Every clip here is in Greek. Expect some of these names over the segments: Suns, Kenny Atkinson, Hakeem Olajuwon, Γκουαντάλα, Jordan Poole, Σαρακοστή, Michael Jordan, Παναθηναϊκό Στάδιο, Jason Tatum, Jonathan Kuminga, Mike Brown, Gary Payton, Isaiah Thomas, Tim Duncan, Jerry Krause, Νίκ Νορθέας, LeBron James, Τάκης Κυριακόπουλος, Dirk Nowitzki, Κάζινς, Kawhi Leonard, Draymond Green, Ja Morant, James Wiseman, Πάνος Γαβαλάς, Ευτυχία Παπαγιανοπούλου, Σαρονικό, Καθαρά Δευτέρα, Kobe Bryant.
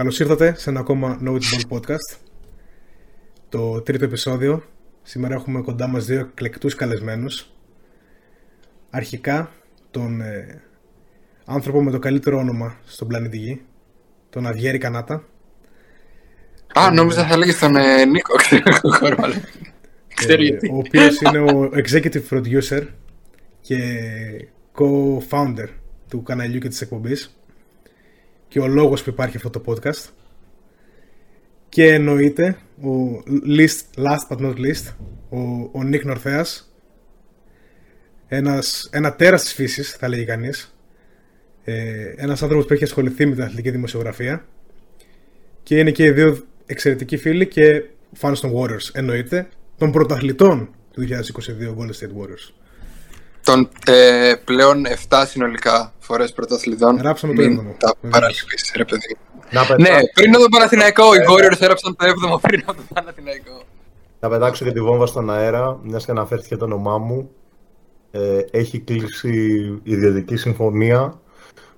Καλώς ήρθατε σε ένα ακόμα B-ball Podcast, το τρίτο επεισόδιο. Σήμερα έχουμε κοντά μας δύο εκλεκτούς καλεσμένους. Αρχικά τον άνθρωπο με το καλύτερο όνομα στον πλανήτη Γη, τον Αβιέρη Κανάτα. Νόμιζα θα λέγεις τον Νίκο, ο οποίος είναι ο executive producer και co-founder του καναλιού και της εκπομπής και ο λόγος που υπάρχει αυτό το podcast. Και εννοείται, last but not least, ο Νίκ Νορθέας, ένα τέρας της φύσης, θα λέγει κανείς, ένας άνθρωπος που έχει ασχοληθεί με την αθλητική δημοσιογραφία και είναι και οι δύο εξαιρετικοί φίλοι και fans των Warriors, εννοείται, των πρωταθλητών του 2022 Golden State Warriors. Των πλέον 7 συνολικά φορές πρωταθλητών. Ράψαμε το 7ο. Τα παραλυπήσεις, ρε παιδί. Ναι, πριν από τον Παναθηναϊκό, οι Warriors έραψαν το 7ο πριν από τον Παναθηναϊκό. Θα πετάξω και τη βόμβα στον αέρα, μιας και αναφέρθηκε το όνομά μου. Έχει κλείσει ιδιωτική συμφωνία.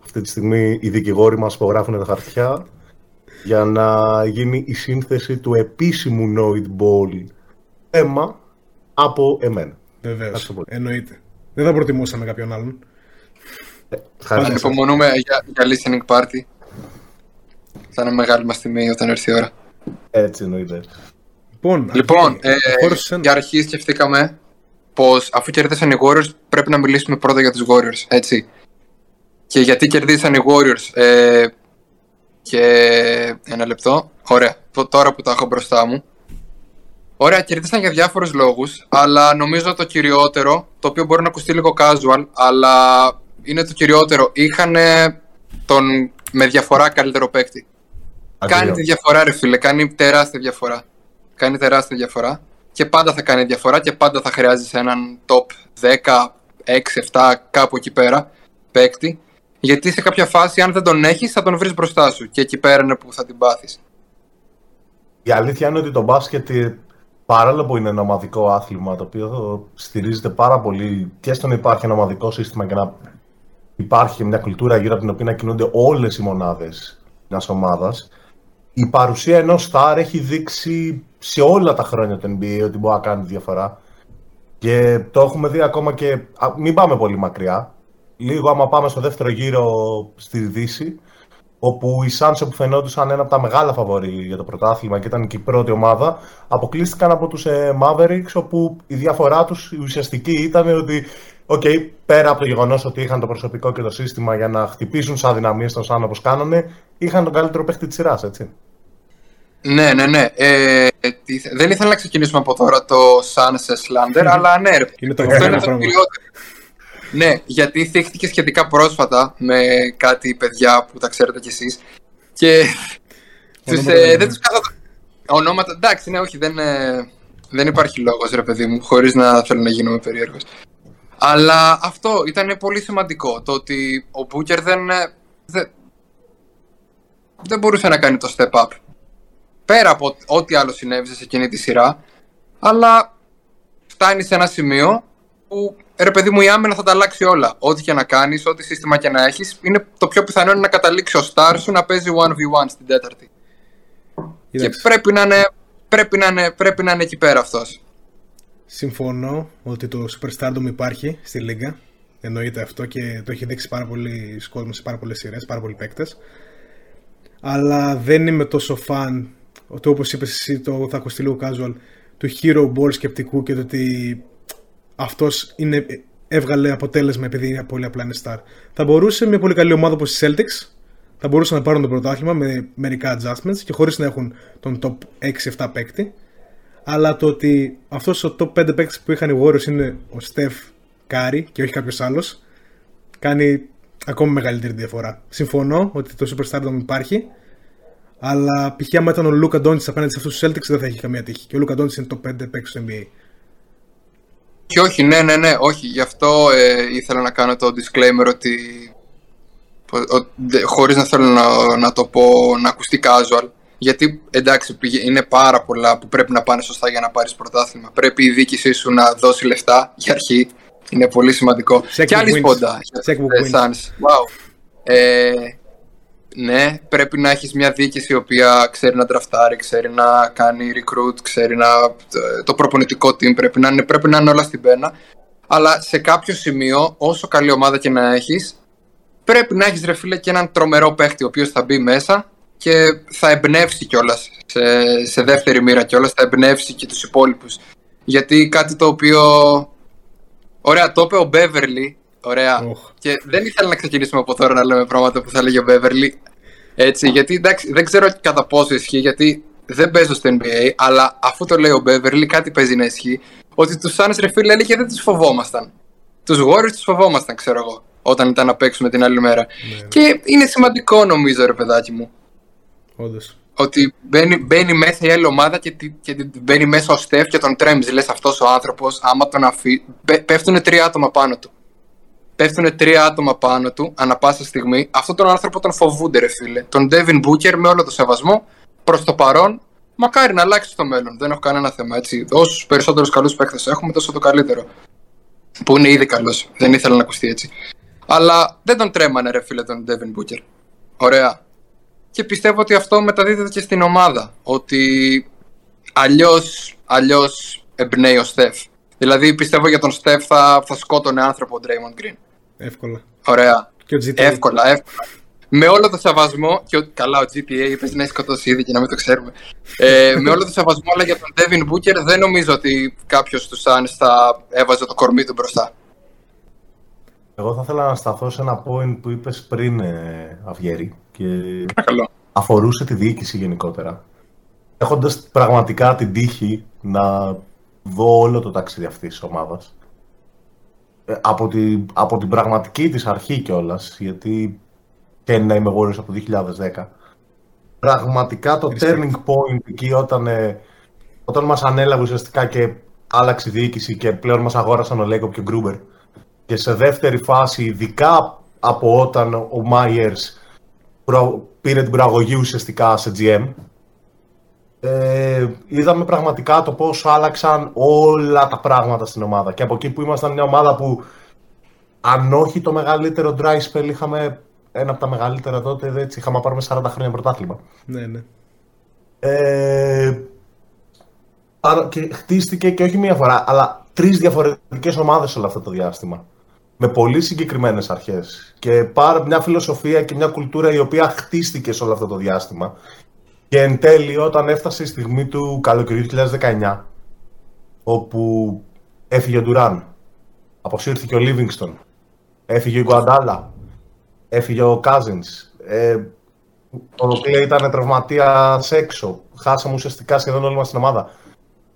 Αυτή τη στιγμή οι δικηγόροι μας υπογράφουν τα χαρτιά για να γίνει η σύνθεση του επίσημου Noidball θέμα από εμένα. Βεβαίως, εννοείται. Δεν θα προτιμούσαμε κάποιον άλλον. Υπομονούμε για listening party. Θα είναι μεγάλη μας τιμή όταν έρθει η ώρα. Έτσι εννοείται. Λοιπόν, για αρχή σκεφτήκαμε πως αφού κερδίσαν οι Warriors πρέπει να μιλήσουμε πρώτα για τους Warriors, έτσι. Και γιατί κερδίσαν οι Warriors. Και ένα λεπτό. Ωραία, τώρα που τα έχω μπροστά μου. Ωραία, κερδίσαν για διάφορους λόγους, αλλά νομίζω το κυριότερο, το οποίο μπορεί να ακουστεί λίγο casual, αλλά είναι το κυριότερο, είχαν τον με διαφορά καλύτερο παίκτη. Κάνει τη διαφορά, ρε φίλε, κάνει τεράστια διαφορά. Κάνει τεράστια διαφορά και πάντα θα κάνει διαφορά και πάντα θα χρειάζεσαι έναν top 10, 6, 7, κάπου εκεί πέρα παίκτη, γιατί σε κάποια φάση, αν δεν τον έχεις, θα τον βρεις μπροστά σου και εκεί πέρα είναι που θα την πάθεις. Η αλήθεια είναι ότι το μπάσκετ, παράλληλα που είναι ένα ομαδικό άθλημα, το οποίο στηρίζεται πάρα πολύ και στο να υπάρχει ένα ομαδικό σύστημα και να υπάρχει μια κουλτούρα γύρω από την οποία να κινούνται όλες οι μονάδες μιας ομάδας, η παρουσία ενός στάρ έχει δείξει σε όλα τα χρόνια του NBA ότι μπορεί να κάνει διαφορά. Και το έχουμε δει ακόμα και. Μην πάμε πολύ μακριά. Λίγο άμα πάμε στο δεύτερο γύρο στη Δύση, όπου οι Suns, που φαινόντουσαν ένα από τα μεγάλα φαβορί για το πρωτάθλημα και ήταν και η πρώτη ομάδα, αποκλείστηκαν από τους Mavericks, όπου η διαφορά τους ουσιαστική ήταν ότι πέρα από το γεγονός ότι είχαν το προσωπικό και το σύστημα για να χτυπήσουν σαν αδυναμίες των Suns όπως κάνανε, είχαν τον καλύτερο παίχτη της σειράς, έτσι. Ναι. Δεν ήθελα να ξεκινήσουμε από τώρα το Suns σε slander, αλλά ναι, είναι το κυριότερο. Ναι, γιατί θίχτηκε σχετικά πρόσφατα με κάτι παιδιά που τα ξέρετε κι εσείς και δεν τους κάθω ονόματα, εντάξει, ναι, όχι, δεν υπάρχει λόγος, ρε παιδί μου, χωρίς να θέλω να γίνομαι περίεργος. Αλλά αυτό ήταν πολύ σημαντικό, το ότι ο Booker δεν μπορούσε να κάνει το step up πέρα από ό,τι άλλο συνέβησε σε εκείνη τη σειρά, αλλά φτάνει σε ένα σημείο που, ρε παιδί μου, η άμυνα θα τα αλλάξει όλα. Ό,τι και να κάνεις, ό,τι σύστημα και να έχεις, είναι το πιο πιθανό είναι να καταλήξει ο στάρ σου να παίζει 1v1 στην τέταρτη. Και πρέπει να είναι εκεί πέρα αυτός. Συμφωνώ ότι το superstardom υπάρχει στη λίγα. Εννοείται αυτό και το έχει δείξει πάρα πολλοί κόσμοι σε πάρα πολλές σειρές, πάρα πολλοί παίκτες. Αλλά δεν είμαι τόσο fan, όπως είπες εσύ, το θα ακουστεί λίγο casual, του hero ball σκεπτικού και το ότι αυτός έβγαλε αποτέλεσμα επειδή είναι πολύ απλά είναι star. Θα μπορούσε μια πολύ καλή ομάδα όπως οι Celtics, θα μπορούσαν να πάρουν το πρωτάθλημα με μερικά adjustments και χωρίς να έχουν τον top 6-7 παίκτη. Αλλά το ότι αυτός ο top 5 παίκτης που είχαν οι Warriors είναι ο Steph Curry και όχι κάποιος άλλος, κάνει ακόμη μεγαλύτερη διαφορά. Συμφωνώ ότι το superstardom υπάρχει, αλλά π.χ. άμα ήταν ο Luka Doncic απέναντι σε αυτούς τους Celtics δεν θα έχει καμία τύχη. Και ο Luka Doncic είναι το 5 παίκτης του NBA. Και όχι, ναι, όχι. Γι' αυτό ήθελα να κάνω το disclaimer ότι χωρίς να θέλω να το πω, να ακουστεί casual. Γιατί εντάξει, είναι πάρα πολλά που πρέπει να πάνε σωστά για να πάρεις πρωτάθλημα. Πρέπει η διοίκησή σου να δώσει λεφτά για αρχή. Είναι πολύ σημαντικό. Check και άλλη σποντά. Check wow. Ναι, πρέπει να έχεις μια διοίκηση η οποία ξέρει να draftάρει, ξέρει να κάνει recruit, ξέρει να... το προπονητικό team πρέπει να είναι όλα στην πένα. Αλλά σε κάποιο σημείο, όσο καλή ομάδα και να έχεις, πρέπει να έχεις, ρε φίλε, και έναν τρομερό παίχτη ο οποίος θα μπει μέσα και θα εμπνεύσει κιόλας σε δεύτερη μοίρα κιόλας, θα εμπνεύσει και τους υπόλοιπους. Γιατί κάτι το οποίο... Ωραία, το είπε ο Beverly. Ωραία. Oh. Και δεν ήθελα να ξεκινήσουμε από τώρα να λέμε πράγματα που θα λέγει ο Beverly. Έτσι, γιατί εντάξει, δεν ξέρω κατά πόσο ισχύει, γιατί δεν παίζω στο NBA, αλλά αφού το λέει ο Beverly, κάτι παίζει να ισχύει. Ότι τους Suns, ρε φίλε, έλεγε δεν τους φοβόμασταν. Τους Warriors τους φοβόμασταν, ξέρω εγώ, όταν ήταν να παίξουμε την άλλη μέρα. Yeah. Και είναι σημαντικό, νομίζω, ρε παιδάκι μου. Όντως. Ότι μπαίνει μέσα η άλλη ομάδα και μπαίνει μέσα ο Steph και τον τρέμζει. Λες, αυτός ο άνθρωπος, άμα τον αφήσει. Πέφτουν τρία άτομα πάνω του. Ανά πάσα στιγμή. Αυτόν τον άνθρωπο τον φοβούνται, ρε φίλε. Τον Devin Booker, με όλο το σεβασμό, προς το παρόν, μακάρι να αλλάξει στο μέλλον. Δεν έχω κανένα θέμα, έτσι. Όσους περισσότερους καλούς παίκτες έχουμε, τόσο το καλύτερο. Που είναι ήδη καλός. Δεν ήθελα να ακουστεί έτσι. Αλλά δεν τον τρέμανε, ρε φίλε, τον Devin Booker. Ωραία. Και πιστεύω ότι αυτό μεταδίδεται και στην ομάδα. Ότι αλλιώς εμπνέει ο Steph. Δηλαδή πιστεύω για τον Steph θα σκότωνε άνθρωπο ο Draymond Green. Εύκολα. Ωραία. Και ο GTA. Εύκολα. Με όλο το σεβασμό. Και καλά, ο GTA είπε να έχει σκοτώσει ήδη και να μην το ξέρουμε. Με όλο το σεβασμό, αλλά για τον Devin Booker δεν νομίζω ότι κάποιος του Suns θα έβαζε το κορμί του μπροστά. Εγώ θα ήθελα να σταθώ σε ένα point που είπες πριν, Αβιέρη. Και αφορούσε τη διοίκηση γενικότερα. Έχοντας πραγματικά την τύχη να δω όλο το ταξίδι αυτής της ομάδας. Από την πραγματική της αρχή κιόλας, γιατί τένει να είμαι Warriors από το 2010. Πραγματικά το turning point εκεί όταν μας ανέλαβε ουσιαστικά και άλλαξε η διοίκηση και πλέον μας αγόρασαν ο Λέικοπ και ο Γκρούμπερ. Και σε δεύτερη φάση, ειδικά από όταν ο Myers πήρε την προαγωγή ουσιαστικά σε GM, είδαμε πραγματικά το πώς άλλαξαν όλα τα πράγματα στην ομάδα. Και από εκεί που ήμασταν μια ομάδα που, αν όχι το μεγαλύτερο dry spell, είχαμε ένα από τα μεγαλύτερα τότε, έτσι, είχαμε πάρει 40 χρόνια πρωτάθλημα. Ναι, ναι. Και χτίστηκε και όχι μία φορά, αλλά 3 διαφορετικές ομάδες όλο αυτό το διάστημα. Με πολύ συγκεκριμένες αρχές. Και μια φιλοσοφία και μια κουλτούρα η οποία χτίστηκε σε όλο αυτό το διάστημα. Και εν τέλει, όταν έφτασε η στιγμή του καλοκαιριού 2019, όπου έφυγε ο Ντουράν, αποσύρθηκε ο Λίβινγκστον, έφυγε ο Γκουαντάλα, έφυγε ο Κάζινς, ο Κλέι ήταν τραυματίας έξω, χάσαμε ουσιαστικά σχεδόν όλη μας την ομάδα.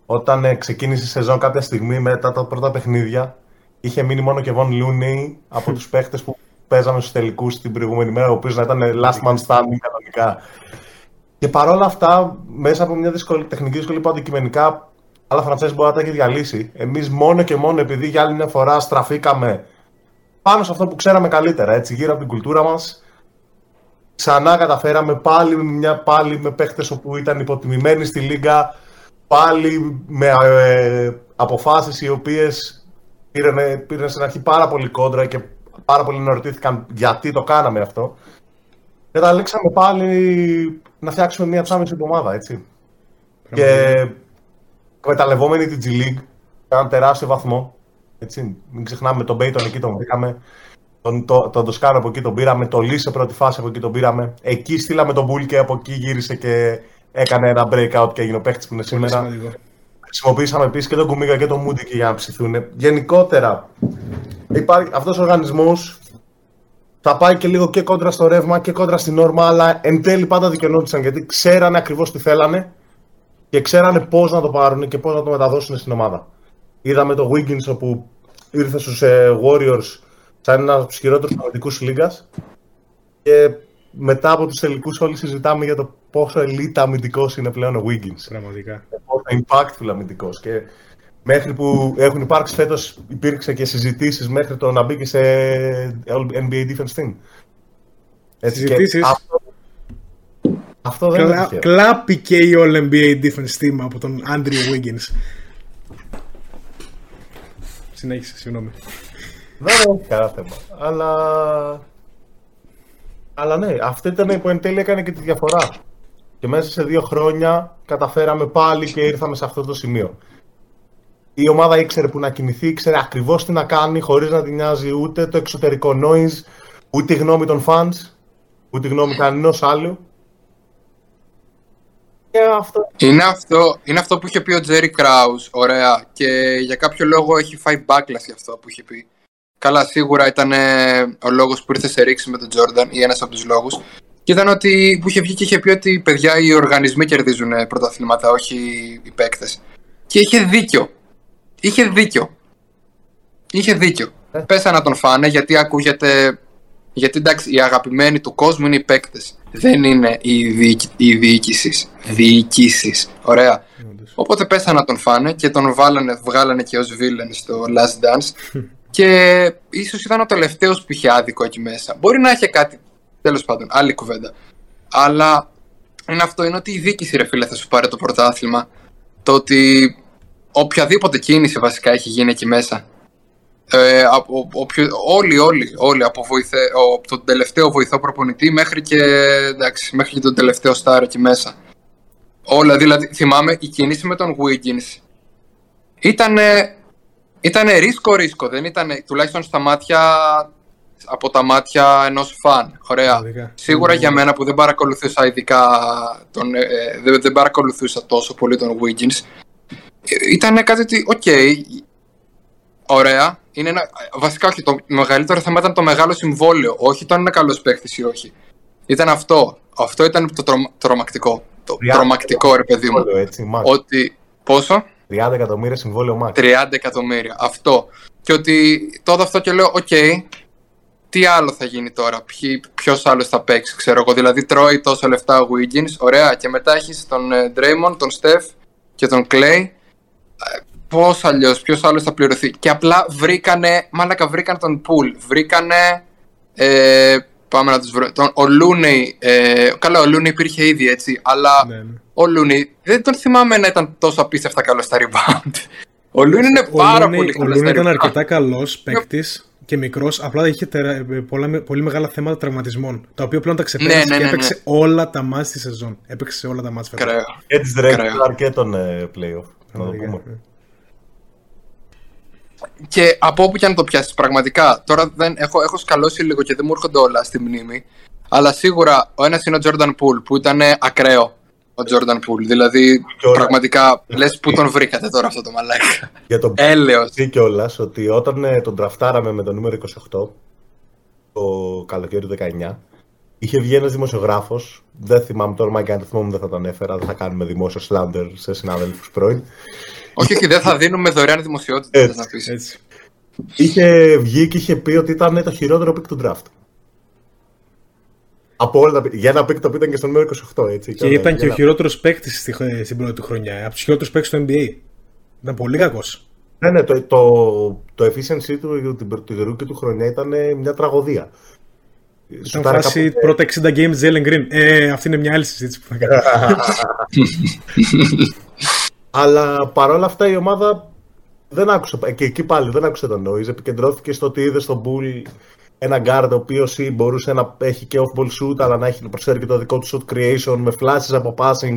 Όταν ξεκίνησε η σεζόν κάποια στιγμή μετά τα πρώτα παιχνίδια, είχε μείνει μόνο και Kevon Looney από τους παίχτες που παίζαμε στους τελικούς την προηγούμενη μέρα, ο οποίος να ήταν last man standing κανονικά. Και παρόλα αυτά, μέσα από μια τεχνική δυσκολία που αντικειμενικά άλλα Φραντσέζ μπορεί να τα έχει διαλύσει, εμείς μόνο και μόνο επειδή για άλλη μια φορά στραφήκαμε πάνω σε αυτό που ξέραμε καλύτερα, έτσι, γύρω από την κουλτούρα μας, ξανά καταφέραμε πάλι με παίχτες όπου ήταν υποτιμημένοι στη λίγα, πάλι με αποφάσεις οι οποίες πήραν στην αρχή πάρα πολύ κόντρα και πάρα πολλοί αναρωτήθηκαν γιατί το κάναμε αυτό. Καταλήξαμε πάλι να φτιάξουμε μια ψάμιση εβδομάδα, έτσι. Και εκμεταλλευόμενοι την G League, έναν τεράστιο βαθμό, έτσι. Μην ξεχνάμε τον Dayton, εκεί τον βρήκαμε. Τον Τοσκάνο από εκεί τον πήραμε. Το Lee σε πρώτη φάση από εκεί τον πήραμε. Εκεί στείλαμε τον Bull και από εκεί γύρισε και έκανε ένα breakout και έγινε ο παίχτης που είναι σήμερα. Χρησιμοποίησαμε επίσης και τον Κουμίγα και τον Moody για να ψηθούν. Γενικότερα, αυτός ο οργανισμός θα πάει και λίγο και κόντρα στο ρεύμα και κόντρα στην όρμα, αλλά εν τέλει πάντα δικαιωνόντουσαν, γιατί ξέρανε ακριβώς τι θέλανε και ξέρανε πώς να το πάρουν και πώς να το μεταδώσουν στην ομάδα. Είδαμε το Wiggins, όπου ήρθε στους Warriors σαν ένας από τους χειρότερους πραγματικούς λίγας, και μετά από τους τελικούς όλοι συζητάμε για το πόσο elite αμυντικός είναι πλέον ο Wiggins. Πραγματικά. Πόσο impactful αμυντικός. Και μέχρι που έχουν υπάρξει φέτος, υπήρξε και συζητήσεις μέχρι το να μπει και σε NBA Defense Team. Συζητήσεις. Αυτό δεν είναι. Κλάπηκε η All NBA Defense Team από τον Andrew Wiggins. Συνέχισε, συγγνώμη. Δεν έχει κανένα θέμα. Αλλά Αλλά ναι, αυτή ήταν που εν τέλει έκανε και τη διαφορά. Και μέσα σε 2 χρόνια καταφέραμε πάλι και ήρθαμε σε αυτό το σημείο. Η ομάδα ήξερε που να κινηθεί, ήξερε ακριβώς τι να κάνει, χωρίς να την νοιάζει ούτε το εξωτερικό noise, ούτε η γνώμη των fans, ούτε η γνώμη κανενός άλλου. Είναι αυτό που είχε πει ο Τζέρι Κράους, ωραία, και για κάποιο λόγο έχει φάει backlash για αυτό που είχε πει. Καλά, σίγουρα ήταν ο λόγος που ήρθε σε ρήξη με τον Τζόρνταν, ή ένας από τους λόγους. Και ήταν ότι που είχε βγει και είχε πει ότι παιδιά, οι οργανισμοί κερδίζουν πρωταθλήματα, όχι οι παίκτες. Και είχε δίκιο. Είχε δίκιο. Πέσανε να τον φάνε, γιατί ακούγεται. Γιατί εντάξει, οι αγαπημένοι του κόσμου είναι οι παίκτες. Δεν είναι οι διοικήσεις. Ωραία. Οπότε πέσανε να τον φάνε και τον βγάλανε και ως villain στο Last Dance. Και ίσως ήταν ο τελευταίος που είχε άδικο εκεί μέσα. Μπορεί να είχε κάτι. Τέλος πάντων, άλλη κουβέντα. Αλλά είναι αυτό, είναι ότι η διοίκηση, ρε φίλε, θα σου πάρει το πρωτάθλημα. Το ότι οποιαδήποτε κίνηση βασικά έχει γίνει εκεί μέσα. Όλοι, από τον τελευταίο βοηθό προπονητή μέχρι και τον τελευταίο στάρ εκεί μέσα. Όλα, δηλαδή, θυμάμαι η κίνηση με τον Wiggins. Ήτανε ρίσκο, δεν ήτανε, τουλάχιστον στα μάτια, από τα μάτια ενός φαν. Ωραία. Σίγουρα για μένα που δεν παρακολουθούσα δεν παρακολουθούσα τόσο πολύ τον Wiggins, ήτανε κάτι ότι, οκ, ωραία. Βασικά, όχι. Το μεγαλύτερο θέμα ήταν το μεγάλο συμβόλαιο. Όχι το αν είναι καλός παίκτης ή όχι. Ήταν αυτό. Αυτό ήταν το τρομακτικό. Το τρομακτικό, ρε παιδί μου. Έτσι, ότι. Πόσο? 30 εκατομμύρια συμβόλαιο, Max. 30 εκατομμύρια. Αυτό. Και ότι τότε αυτό και λέω, οκ, τι άλλο θα γίνει τώρα. Ποιος άλλος θα παίξει, ξέρω εγώ. Δηλαδή, τρώει τόσα λεφτά ο Wiggins. Ωραία. Και μετά έχεις τον Draymond, τον Steph και τον Clay. Πώς αλλιώς, ποιος άλλος θα πληρωθεί. Και απλά βρήκανε τον Poole. Πάμε να τους βρούμε. Ο Λούνεϊ. Καλά, ο Λούνεϊ υπήρχε ήδη, έτσι. Αλλά ναι. Ο Λούνεϊ δεν τον θυμάμαι να ήταν τόσο απίστευτα καλός στα rebound. Ο Λούνεϊ είναι πολύ καλός. Ο Λούνεϊ ήταν αρκετά καλός παίκτης και μικρός. Απλά είχε πολύ μεγάλα θέματα τραυματισμών. Τα οποία πλέον τα ξεπέρασε και έπαιξε όλα τα μάτς τη σεζόν. Έπαιξε όλα τα μάτς φέτος. Και τη regular και τον playoff. Να το πούμε. Και από όπου και αν το πιάσεις, πραγματικά τώρα έχω σκαλώσει λίγο και δεν μου έρχονται όλα στη μνήμη. Αλλά σίγουρα ο ένας είναι ο Jordan Poole, που ήταν ακραίο ο Jordan Poole. Δηλαδή πραγματικά λες που τον βρήκατε τώρα αυτό το μαλάκα. Για τον Έλεος. Και κιόλας ότι όταν τον τραφτάραμε με το νούμερο 28 το καλοκαίρι του 19, είχε βγει ένας δημοσιογράφος. Δεν θυμάμαι το όνομα, και αν το θυμάμαι δεν θα τον έφερα. Δεν θα κάνουμε δημόσιο slander σε συνάδελφους πρώην. Όχι, δεν θα δίνουμε δωρεάν δημοσιότητα, έτσι, να πεις. Έτσι. Είχε βγει και είχε πει ότι ήταν το χειρότερο pick του draft. Από όλα τα pick. Για ένα pick το οποίο ήταν και στο νούμερο 28, έτσι. Και ήταν και ο χειρότερος παίκτης στην πρώτη του χρονιά. Από τους χειρότερους παίκτες στο NBA. Ήταν πολύ κακός. Ναι, το efficiency του γερού και του χρονιά ήταν μια τραγωδία. Ήταν φάση πρώτα 60 games Jaylen Green. Αυτή είναι μια άλλη συζήτηση που θα κάνω. Αλλά παρόλα αυτά η ομάδα δεν άκουσε, και εκεί πάλι δεν άκουσε το noise, επικεντρώθηκε στο ότι είδε στον Bull ένα guard ο οποίος ή μπορούσε να έχει και off-ball shoot, αλλά να έχει να προσφέρει και το δικό του shoot creation με flashes από passing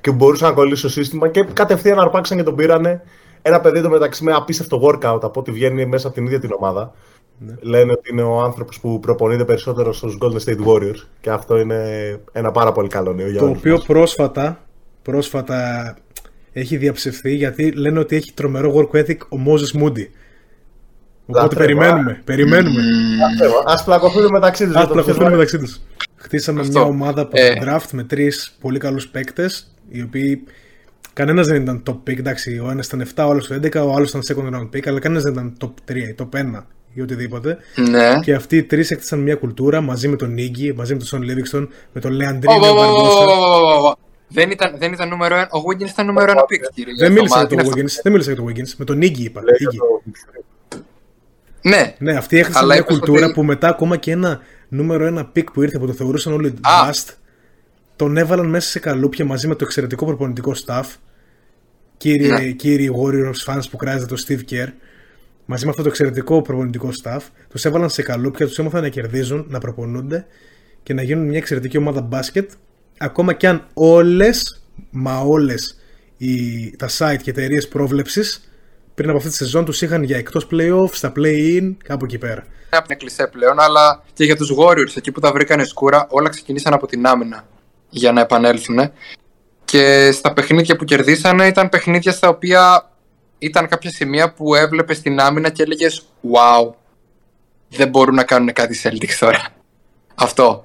και μπορούσε να κολλήσει το σύστημα, και κατευθείαν αρπάξαν και τον πήρανε. Ένα παιδί το μεταξύ με απίστευτο workout από ό,τι βγαίνει μέσα από την ίδια την ομάδα. Ναι. Λένε ότι είναι ο άνθρωπος που προπονείται περισσότερο στους Golden State Warriors, και αυτό είναι ένα πάρα πολύ καλό νέο για όλους. Το οποίο πρόσφατα έχει διαψευθεί, γιατί λένε ότι έχει τρομερό work ethic ο Moses Moody. Οπότε περιμένουμε. Ας πλακωθούν μεταξύ τους. Χτίσαμε μια ομάδα από το draft με 3 πολύ καλούς παίκτες, οι οποίοι κανένας δεν ήταν top pick. Εντάξει, ο ένας ήταν 7, ο άλλος ήταν 11, ο άλλος ήταν second round pick, αλλά κανένας δεν ήταν top 3 ή top 1 ή οτιδήποτε. Ναι. Και αυτοί οι 3 έκτισαν μια κουλτούρα μαζί με τον Νίγκη, μαζί με τον Σον Λίβιγκστον, με τον Λεαντρίνο Μπαρμπόσα. Δεν ήταν νούμερο 1. Ο Wiggins ήταν νούμερο 1 πικ, κύριε. Δεν μίλησα για το Wiggins. Με τον Νίγκη είπα. Ναι, αυτή έχασε μια κουλτούρα που μετά ακόμα και ένα νούμερο 1 πικ που ήρθε, που το θεωρούσαν όλοι dust, τον έβαλαν μέσα σε καλούπια μαζί με το εξαιρετικό προπονητικό staff. Κύριοι Warriors fans που κράζετε το Steve Kerr, μαζί με αυτό το εξαιρετικό προπονητικό staff, τους έβαλαν σε καλούπια, τους έμαθαν να κερδίζουν, να προπονούνται. και να γίνουν μια εξαιρετική ομάδα μπάσκετ, ακόμα και αν όλες, μα όλες, τα site και εταιρείες πρόβλεψης πριν από αυτή τη σεζόν τους είχαν για εκτός play-off, στα play-in, κάπου εκεί πέρα. Από την κλισέ πλέον, αλλά και για τους Warriors, εκεί που τα βρήκανε σκούρα, όλα ξεκινήσαν από την άμυνα για να επανέλθουν. Και στα παιχνίδια που κερδίσανε ήταν παιχνίδια στα οποία ήταν κάποια σημεία που έβλεπες την άμυνα και έλεγες wow, δεν μπορούν να κάνουν κάτι οι Celtics τώρα. Αυτό.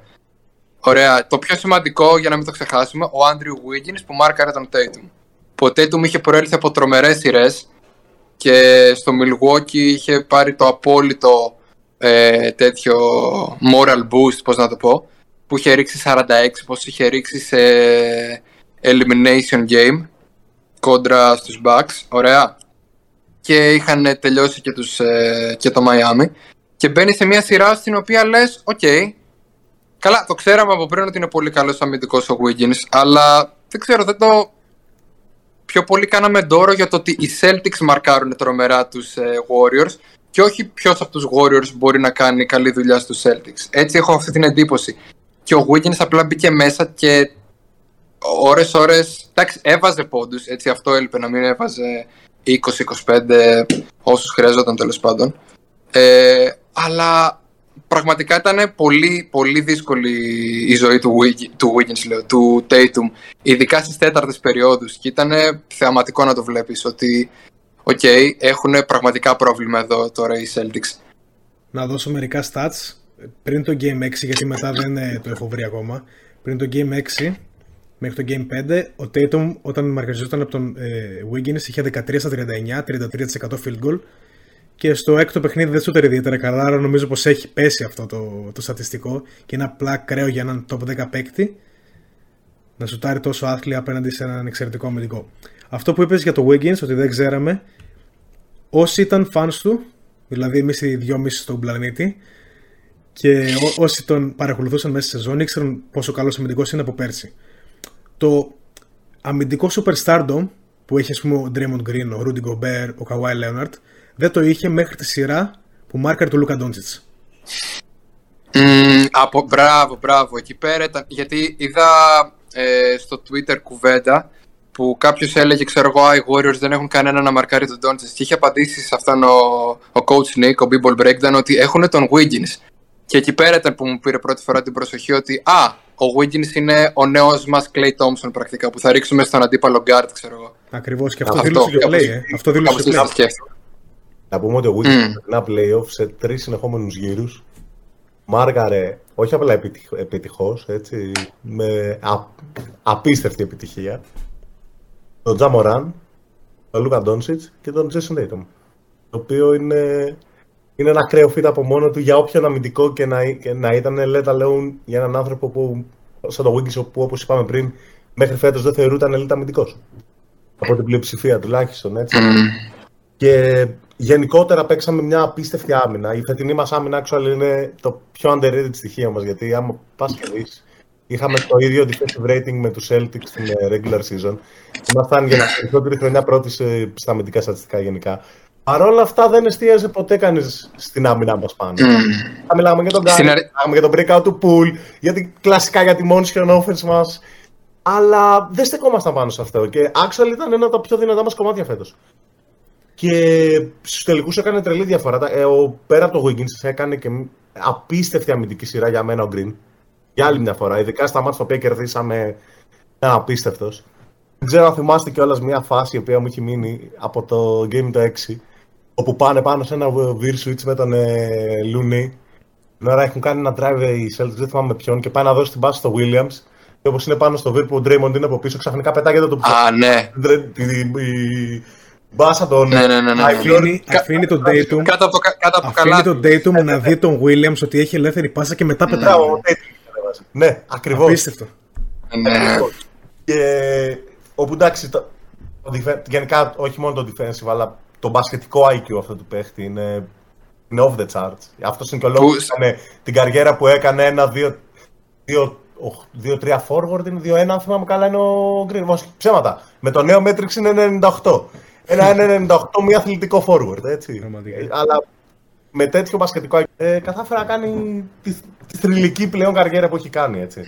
Ωραία. Το πιο σημαντικό, για να μην το ξεχάσουμε, ο Andrew Wiggins που μάρκαρε τον Tatum. Ο Tatum είχε προέλθει από τρομερές σειρές και στο Milwaukee είχε πάρει το απόλυτο τέτοιο moral boost, πώς να το πω, που είχε ρίξει 46, πως είχε ρίξει σε elimination game κόντρα στους Bucks, ωραία, και είχαν τελειώσει και, και το Miami, και μπαίνει σε μια σειρά στην οποία λες ok, καλά, το ξέραμε από πριν ότι είναι πολύ καλός αμυντικός ο Wiggins, αλλά δεν ξέρω, δεν το... Πιο πολύ κάναμε ντόρο για το ότι οι Celtics μαρκάρουν τρομερά τους Warriors και όχι ποιος από τους Warriors μπορεί να κάνει καλή δουλειά στους Celtics. Έτσι έχω αυτή την εντύπωση. Και ο Wiggins απλά μπήκε μέσα και ώρες, εντάξει, έβαζε πόντους, έτσι, αυτό έλειπε, να μην έβαζε 20-25 όσους χρειαζόταν τέλος πάντων. Αλλά πραγματικά ήταν πολύ, πολύ δύσκολη η ζωή του Tatum, ειδικά στις τέταρτες περιόδους, και ήταν θεαματικό να το βλέπεις ότι okay, έχουν πραγματικά πρόβλημα εδώ τώρα οι Celtics. Να δώσω μερικά stats πριν το Game 6, γιατί μετά δεν το έχω βρει ακόμα. Πριν το Game 6 μέχρι το Game 5, ο Tatum όταν μαρκαριζόταν από τον Wiggins είχε 13-39, 33% field goal. Και στο έκτο παιχνίδι δεν σούτερε ιδιαίτερα καλά, άρα νομίζω πως έχει πέσει αυτό το στατιστικό και είναι απλά κραίο για έναν top 10 παίκτη να σουτάρει τόσο άθλια απέναντι σε έναν εξαιρετικό αμυντικό. Αυτό που είπες για το Wiggins, ότι δεν ξέραμε, όσοι ήταν fans του, δηλαδή εμείς οι δυόμισοι στον πλανήτη και όσοι τον παρακολουθούσαν μέσα στη σεζόν, ήξεραν πόσο καλός αμυντικός είναι από πέρσι. Το αμυντικό superstardom που έχει, ας πούμε, ο Draymond Green, ο Rudy Gobert, ο Kawhi Leonard, δεν το είχε μέχρι τη σειρά που μάρκαρε του Λούκα Ντόντσιτς. Μπράβο, εκεί πέρα ήταν. Γιατί είδα στο Twitter κουβέντα που κάποιος έλεγε, ξέρω εγώ, οι Warriors δεν έχουν κανένα να μαρκάρει τον Ντόντσιτς. Και είχε απαντήσει σε αυτόν ο coach Nick, ο B-ball Breakdown, ότι έχουν τον Wiggins. Και εκεί πέρα ήταν που μου πήρε πρώτη φορά την προσοχή ότι ο Wiggins είναι ο νέος μας Klay Thompson πρακτικά, που θα ρίξουμε στον αντίπαλο guard, ξέρω εγώ. Ακριβώς, και αυτό δήλωσε και λέει. Αυτό δήλωσε και να πούμε ότι ο Wiggins ένα play-off σε 3 συνεχόμενους γύρους μάρκαρε όχι απλά επιτυχώς, έτσι, με απίστευτη επιτυχία, τον Ja Morant, τον Luka Doncic και τον Jason Tatum, το οποίο είναι ένα ακραίο φύτα από μόνο του για όποιον αμυντικό και να ήταν, λέουν για έναν άνθρωπο που, σαν τον Wiggins, που όπως είπαμε πριν, μέχρι φέτος δεν θεωρούταν ελίτα αμυντικός, από την πλειοψηφία τουλάχιστον, έτσι. Και γενικότερα παίξαμε μια απίστευτη άμυνα. Η φετινή μας άμυνα actual είναι το πιο underrated στοιχείο μας, γιατί άμα πας και δεις, είχαμε το ίδιο defensive rating με τους Celtics στην regular season. Ήμασταν για την περισσότερη χρονιά πρώτη στα αμυντικά στατιστικά γενικά. Παρ' όλα αυτά δεν εστίαζε ποτέ κανείς στην άμυνα μας πάνω. Θα μιλάμε για τον breakout του Poole, κλασικά για τη motion offense μας. Αλλά δεν στεκόμασταν πάνω σε αυτό και actual ήταν ένα από τα πιο δυνατά μας κομμάτια φέτος. Και στους τελικούς έκανε τρελή διαφορά. Πέρα από το Wiggins έκανε και απίστευτη αμυντική σειρά για μένα ο Green. Για άλλη μια φορά, ειδικά στα μάτια τα οποία κερδίσαμε, ήταν απίστευτος. Δεν ξέρω αν θυμάστε κιόλας μια φάση η οποία μου έχει μείνει από το Game το 6, όπου πάνε πάνω σε ένα Veer Switch με τον Looney. Την ώρα έχουν κάνει ένα drive οι Celtics, δεν θυμάμαι ποιον, και πάει να δώσει την πάση στο Williams. Και όπως είναι πάνω στο Veer που ο Draymond είναι από πίσω, ξαφνικά πετάγεται το πίσω. Ναι. Μπάσα τον. Ναι. Αφήνει τον Tatum. Αφήνει τον Tatum να δει τον Williams ότι έχει ελεύθερη πάσα και μετά πετάει. Ναι, ακριβώς. Απίστευτο. Και όπου εντάξει, γενικά όχι μόνο το defensive, αλλά το μπασκετικό IQ αυτό του παίχτη είναι off the charts. Αυτό είναι και ο λόγος που έκανε την καριέρα που έκανε, 2-3 forward, είναι 2-1, αν θυμάμαι καλά, είναι ο Green. Ψέματα. Με το νέο Matrix είναι 98. Ένα 98 μη αθλητικό forward, έτσι. Αλλά με τέτοιο μπασκετικό κατάφερα να κάνει τη θρυλική πλέον καριέρα που έχει κάνει, έτσι.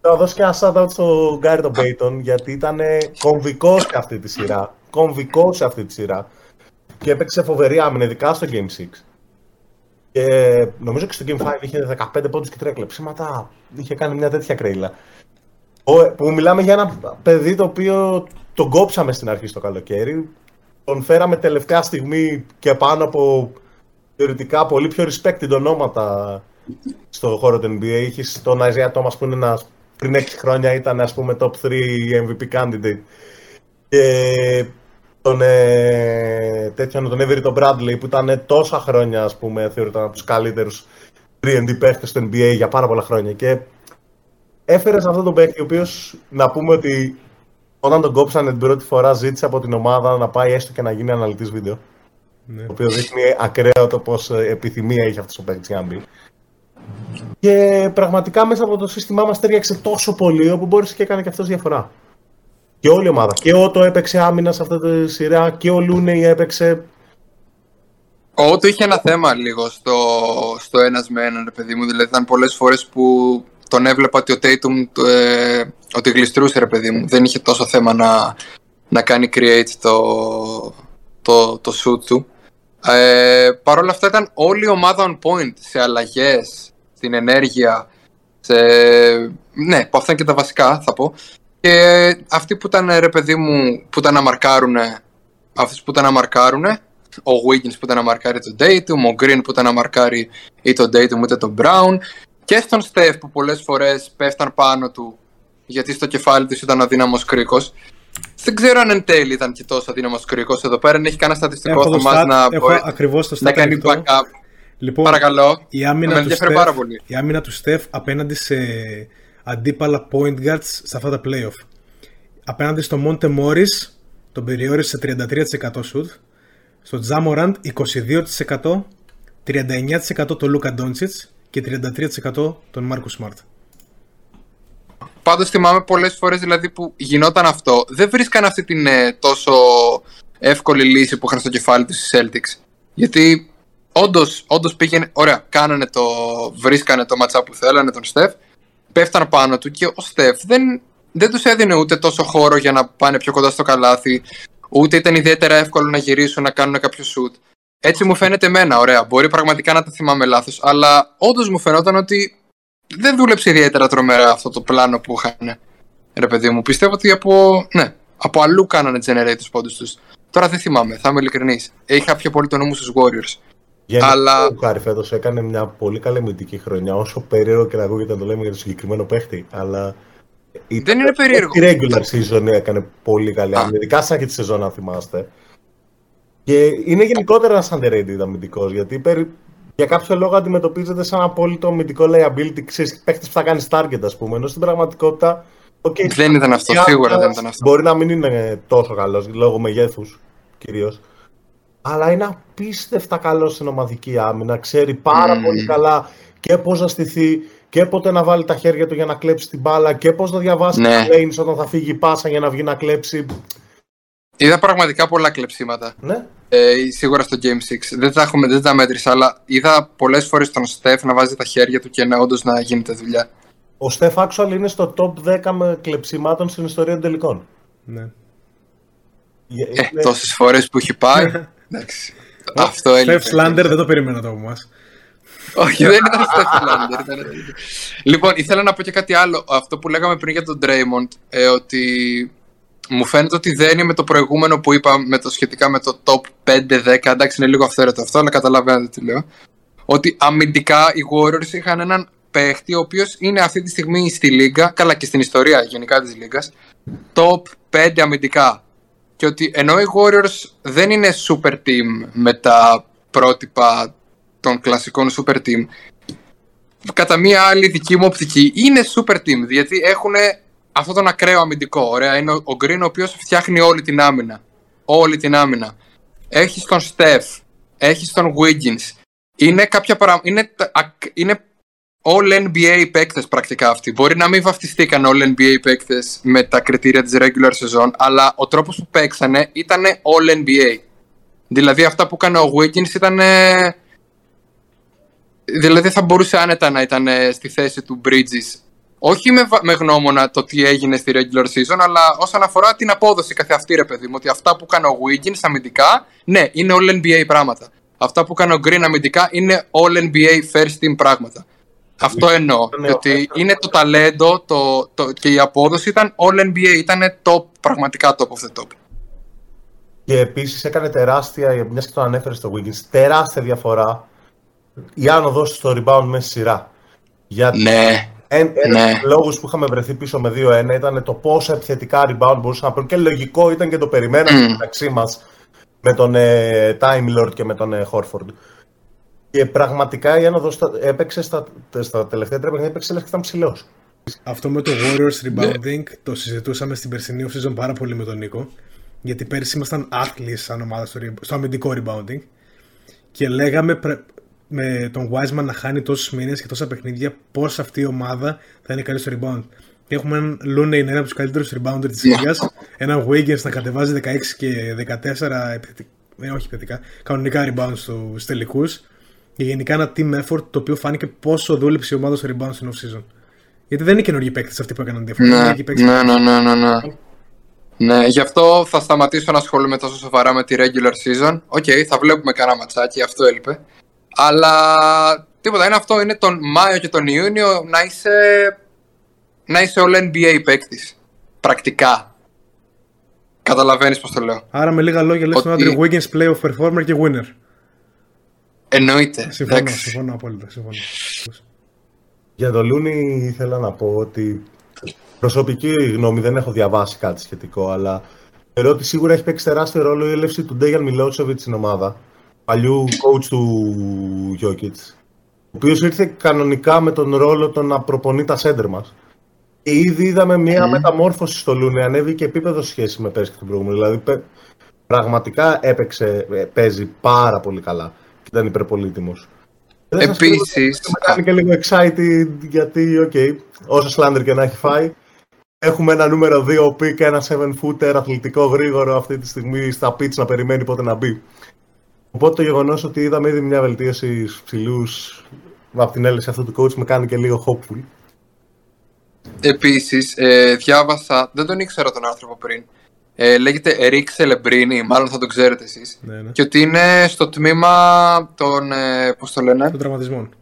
Θα δώσω και ένα shout-out στον Γκάρι τον Payton, γιατί ήταν κομβικός σε αυτή τη σειρά. Και έπαιξε φοβερή άμυνα, ειδικά στο Game 6. Και νομίζω και στο Game 5 είχε 15 πόντους και 3 κλεψίματα. Είχε κάνει μια τέτοια κρέιλα. Που μιλάμε για ένα παιδί το οποίο τον κόψαμε στην αρχή στο καλοκαίρι. Τον φέραμε τελευταία στιγμή και πάνω από θεωρητικά πολύ πιο respected ονόματα στον χώρο του NBA. Είχε τον Isaiah Thomas που είναι ένας, πριν 6 χρόνια ήταν ας πούμε top 3 MVP candidate. Και τον Everett τον Bradley που ήταν τόσα χρόνια ας πούμε θεωρητικά από τους καλύτερους 3D παίχτες στο NBA για πάρα πολλά χρόνια. Και έφερε σε αυτόν τον παίκτη, ο οποίος να πούμε ότι όταν τον κόψανε την πρώτη φορά ζήτησε από την ομάδα να πάει έστω και να γίνει αναλυτής βίντεο. Ναι. Το οποίο δείχνει ακραίο το πως επιθυμία είχε αυτός ο παίκτης για να μπει. Και πραγματικά μέσα από το σύστημά μας τέριαξε τόσο πολύ όπου μπόρεσε και έκανε και αυτός διαφορά. Και όλη η ομάδα. Και ο Ότο έπαιξε άμυνα σε αυτή τη σειρά και ο Λούνεϊ έπαιξε. Ο Ότο είχε ένα θέμα λίγο στο ένας με έναν, παιδί μου. Δηλαδή ήταν πολλές φορές που τον έβλεπα ότι ο Tatum ότι γλιστρούσε, ρε παιδί μου. Δεν είχε τόσο θέμα να κάνει create το shoot του. Παρ' όλα αυτά ήταν όλη η ομάδα on point σε αλλαγές, στην ενέργεια. Ναι, που αυτά είναι και τα βασικά θα πω. Και αυτοί που ήταν, ρε παιδί μου, που ήταν να μαρκάρουνε, ο Wiggins που ήταν να μαρκάρει τον Tatum, ο Green που ήταν να μαρκάρει ή τον Tatum είτε τον Brown, και στον Steph που πολλές φορές πέφταν πάνω του γιατί στο κεφάλι του ήταν αδύναμος κρίκος. Δεν ξέρω αν εν τέλει ήταν και τόσο αδύναμος κρίκος εδώ πέρα, αν έχει κανένα στατιστικό στο μας να κάνει backup. Λοιπόν, παρακαλώ, με ενδιαφέρει πάρα πολύ. Η άμυνα του Steph απέναντι σε αντίπαλα point guards σε αυτά τα playoff. Απέναντι στο Monte Morris τον περιόρισε σε 33% shoot, στο Ja Morant 22%, 39% τον Luka Doncic και 33% τον Marcus Smart. Πάντως θυμάμαι πολλές φορές δηλαδή που γινόταν αυτό, δεν βρίσκαν αυτή την τόσο εύκολη λύση που είχαν στο κεφάλι τους οι Celtics. Γιατί όντως πήγαινε, ωραία, βρίσκανε το matchup που θέλανε τον Steph, πέφταν πάνω του και ο Steph δεν τους έδινε ούτε τόσο χώρο για να πάνε πιο κοντά στο καλάθι, ούτε ήταν ιδιαίτερα εύκολο να γυρίσουν να κάνουν κάποιο shoot. Έτσι μου φαίνεται εμένα, ωραία, μπορεί πραγματικά να τα θυμάμαι λάθος, αλλά όντως μου φαινόταν ότι δεν δούλεψε ιδιαίτερα τρομερά αυτό το πλάνο που είχαν, ρε παιδί μου. Πιστεύω ότι από αλλού κάνανε generate τους πόντους τους. Τώρα δεν θυμάμαι, θα είμαι ειλικρινής. Είχα πιο πολύ το νου μου στους Warriors. Ο Κάρι φέτος έκανε μια πολύ καλή αμυντική χρονιά, όσο περίεργο και να ακούγεται να το λέμε για το συγκεκριμένο παίχτη, αλλά δεν είναι περίεργο. Η regular season έκανε πολύ καλή αμυντικά, σαν και τη σεζόν, αν θυμάστε. Και είναι γενικότερα ένας underrated αμυντικός, γιατί για κάποιο λόγο αντιμετωπίζεται σαν απόλυτο αμυντικό liability, ξέρεις, παίχτης που θα κάνεις target, ας πούμε, ενώ στην πραγματικότητα δεν ήταν αυτό, σίγουρα δεν ήταν αυτό. Μπορεί να μην είναι τόσο καλός, λόγω μεγέθους κυρίως. Αλλά είναι απίστευτα καλό στην ομαδική άμυνα. Ξέρει πάρα πολύ καλά και πώς να στηθεί και πότε να βάλει τα χέρια του για να κλέψει την μπάλα και πώς να διαβάσει τα lanes όταν θα φύγει η πάσα για να βγει να κλέψει. Είδα πραγματικά πολλά κλεψίματα. Ναι. Σίγουρα στο Game 6. Δεν τα μέτρησα, αλλά είδα πολλές φορές τον Steph να βάζει τα χέρια του και όντως να γίνεται δουλειά. Ο Steph actual είναι στο top 10 με κλεψιμάτων στην ιστορία των τελικών. Ναι. Τόσες φορές που έχει πάει. Εντάξει. Αυτό έλεγε. Steph Slander δεν το περίμενα το από εμάς. Όχι, δεν ήταν Steph Slander. Λοιπόν, ήθελα να πω και κάτι άλλο. Αυτό που λέγαμε πριν για τον Draymond, ότι μου φαίνεται ότι δένει με το προηγούμενο που είπα σχετικά με το top 5-10. Εντάξει, είναι λίγο αυθαίρετο αυτό, αλλά καταλαβαίνετε τι λέω. Ότι αμυντικά οι Warriors είχαν έναν παίχτη, ο οποίος είναι αυτή τη στιγμή στη Λίγκα, καλά και στην ιστορία γενικά της Λίγκας, top 5 αμυντικά. Και ότι ενώ οι Warriors δεν είναι super team με τα πρότυπα των κλασικών super team, κατά μία άλλη δική μου οπτική είναι super team, γιατί έχουν αυτόν τον ακραίο αμυντικό, ωραία, είναι ο Green ο οποίος φτιάχνει όλη την άμυνα. Έχεις τον Steph, έχεις τον Wiggins, είναι all NBA παίκτες πρακτικά αυτοί. Μπορεί να μην βαφτιστήκαν all NBA παίκτες με τα κριτήρια της regular season, αλλά ο τρόπος που παίξανε ήταν all NBA. Δηλαδή αυτά που έκανε ο Wiggins ήταν Δηλαδή θα μπορούσε άνετα να ήταν στη θέση του Bridges. Όχι με γνώμονα το τι έγινε στη regular season, αλλά όσον αφορά την απόδοση καθεαυτή, ρε παιδί μου. Ότι αυτά που έκανε ο Wiggins αμυντικά, ναι, είναι all NBA πράγματα. Αυτά που έκανε ο Green αμυντικά είναι all NBA first team πράγματα. Αυτό εννοώ. Ότι είναι το ταλέντο και η απόδοση ήταν all NBA. Ήταν top, πραγματικά top of the top. Και επίσης έκανε τεράστια, μιας και το ανέφερε στο Wiggins, τεράστια διαφορά η άνοδος στο rebound μέσα σειρά. Γιατί ναι. Ένας λόγος που είχαμε βρεθεί πίσω με 2-1 ήταν το πόσα επιθετικά rebound μπορούσαν να πούν. Και λογικό ήταν και το περιμέναμε μεταξύ μας με τον Time Lord και με τον Horford. Και πραγματικά η άνοδος έπαιξε στα τελευταία τρία παιχνίδια, έπαιξε λες και ήταν ψηλός. Αυτό με το Warriors rebounding το συζητούσαμε στην περσινή off-season πάρα πολύ με τον Νίκο. Γιατί πέρσι ήμασταν άθλιες σαν ομάδα στο αμυντικό rebounding και λέγαμε με τον Wiseman να χάνει τόσους μήνες και τόσα παιχνίδια πώς αυτή η ομάδα θα είναι καλή στο rebound. Και έχουμε έναν Looney, ένα από τους καλύτερους rebounder της λίγας, έναν Wiggins να κατεβάζει 16 και 14 κανονικά rebound στους τελικούς και γενικά ένα team effort το οποίο φάνηκε πόσο δούλεψε η ομάδα στο rebound στην off-season. Γιατί δεν είναι καινούργιοι παίκτες αυτοί που έκαναν διαφορά. Ναι, γι' αυτό θα σταματήσω να ασχολούμαι τόσο σοβαρά με τη regular season. Οκ, θα βλέπουμε κανένα ματσάκι, αυτό έλειπε. Αλλά τίποτα, είναι αυτό, είναι τον Μάιο και τον Ιούνιο να είσαι all NBA παίκτης. Πρακτικά. Καταλαβαίνεις πώς το λέω. Άρα με λίγα λόγια λες τον Andrew Wiggins playoff performer και winner. Εννοείται. Συμφωνώ απόλυτα. Για τον Looney ήθελα να πω ότι... Προσωπική γνώμη, δεν έχω διαβάσει κάτι σχετικό, αλλά θεωρώ ότι σίγουρα έχει παίξει τεράστιο ρόλο η έλευση του Ντέιαν Μιλότσοβιτς στην ομάδα, παλιού coach του Γιόκιτς, ο οποίος ήρθε κανονικά με τον ρόλο το να προπονεί τα σέντερ μας. Και ήδη είδαμε μια μεταμόρφωση στο Looney, ανέβηκε επίπεδο σχέση με πέρσι και τον προηγούμενο. Δηλαδή, πραγματικά παίζει πάρα πολύ καλά και ήταν υπερπολίτιμος. Επίσης. Θα κάνει και λίγο excited, γιατί, όσα slander και να έχει φάει. Έχουμε ένα νούμερο 2 πικ, ένα 7-footer αθλητικό γρήγορο αυτή τη στιγμή στα pitch να περιμένει πότε να μπει. Οπότε το γεγονός ότι είδαμε ήδη μια βελτίωση στους ψηλούς από την έλευση αυτού του coach με κάνει και λίγο hopeful. Επίσης, διάβασα, δεν τον ήξερα τον άνθρωπο πριν, λέγεται Eric Celebrini, μάλλον θα τον ξέρετε εσείς, ναι. Και ότι είναι στο τμήμα των, των τραυματισμών.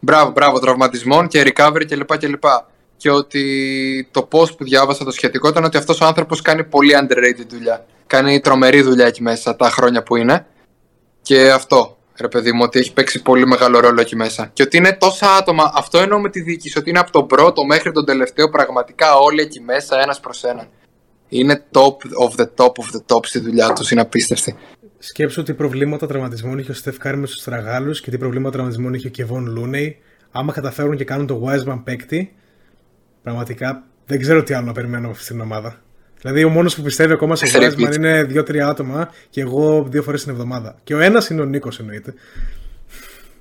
Μπράβο, τραυματισμών και recovery κλπ. Και ότι το post που διάβασα το σχετικό ήταν ότι αυτός ο άνθρωπος κάνει πολύ underrated δουλειά. Κάνει τρομερή δουλειά εκεί μέσα τα χρόνια που είναι. Και αυτό, ρε παιδί μου, ότι έχει παίξει πολύ μεγάλο ρόλο εκεί μέσα. Και ότι είναι τόσα άτομα, αυτό εννοώ με τη διοίκηση, ότι είναι από τον πρώτο μέχρι τον τελευταίο πραγματικά όλοι εκεί μέσα ένας προς έναν. Είναι top of the top of the top στη δουλειά τους, είναι απίστευτη. Σκέψου τι προβλήματα τραυματισμών είχε ο Steph Curry με στους Τραγάλους και τι προβλήματα τραυματισμών είχε ο Kevon Looney. Άμα καταφέρουν και κάνουν το Wiseman παίκτη, πραγματικά δεν ξέρω τι άλλο να περιμένω αυτή την ομάδα. Δηλαδή, ο μόνος που πιστεύει ακόμα στο Wiseman είναι 2-3 άτομα και εγώ 2 φορές την εβδομάδα. Και ο ένας είναι ο Νίκος, εννοείται.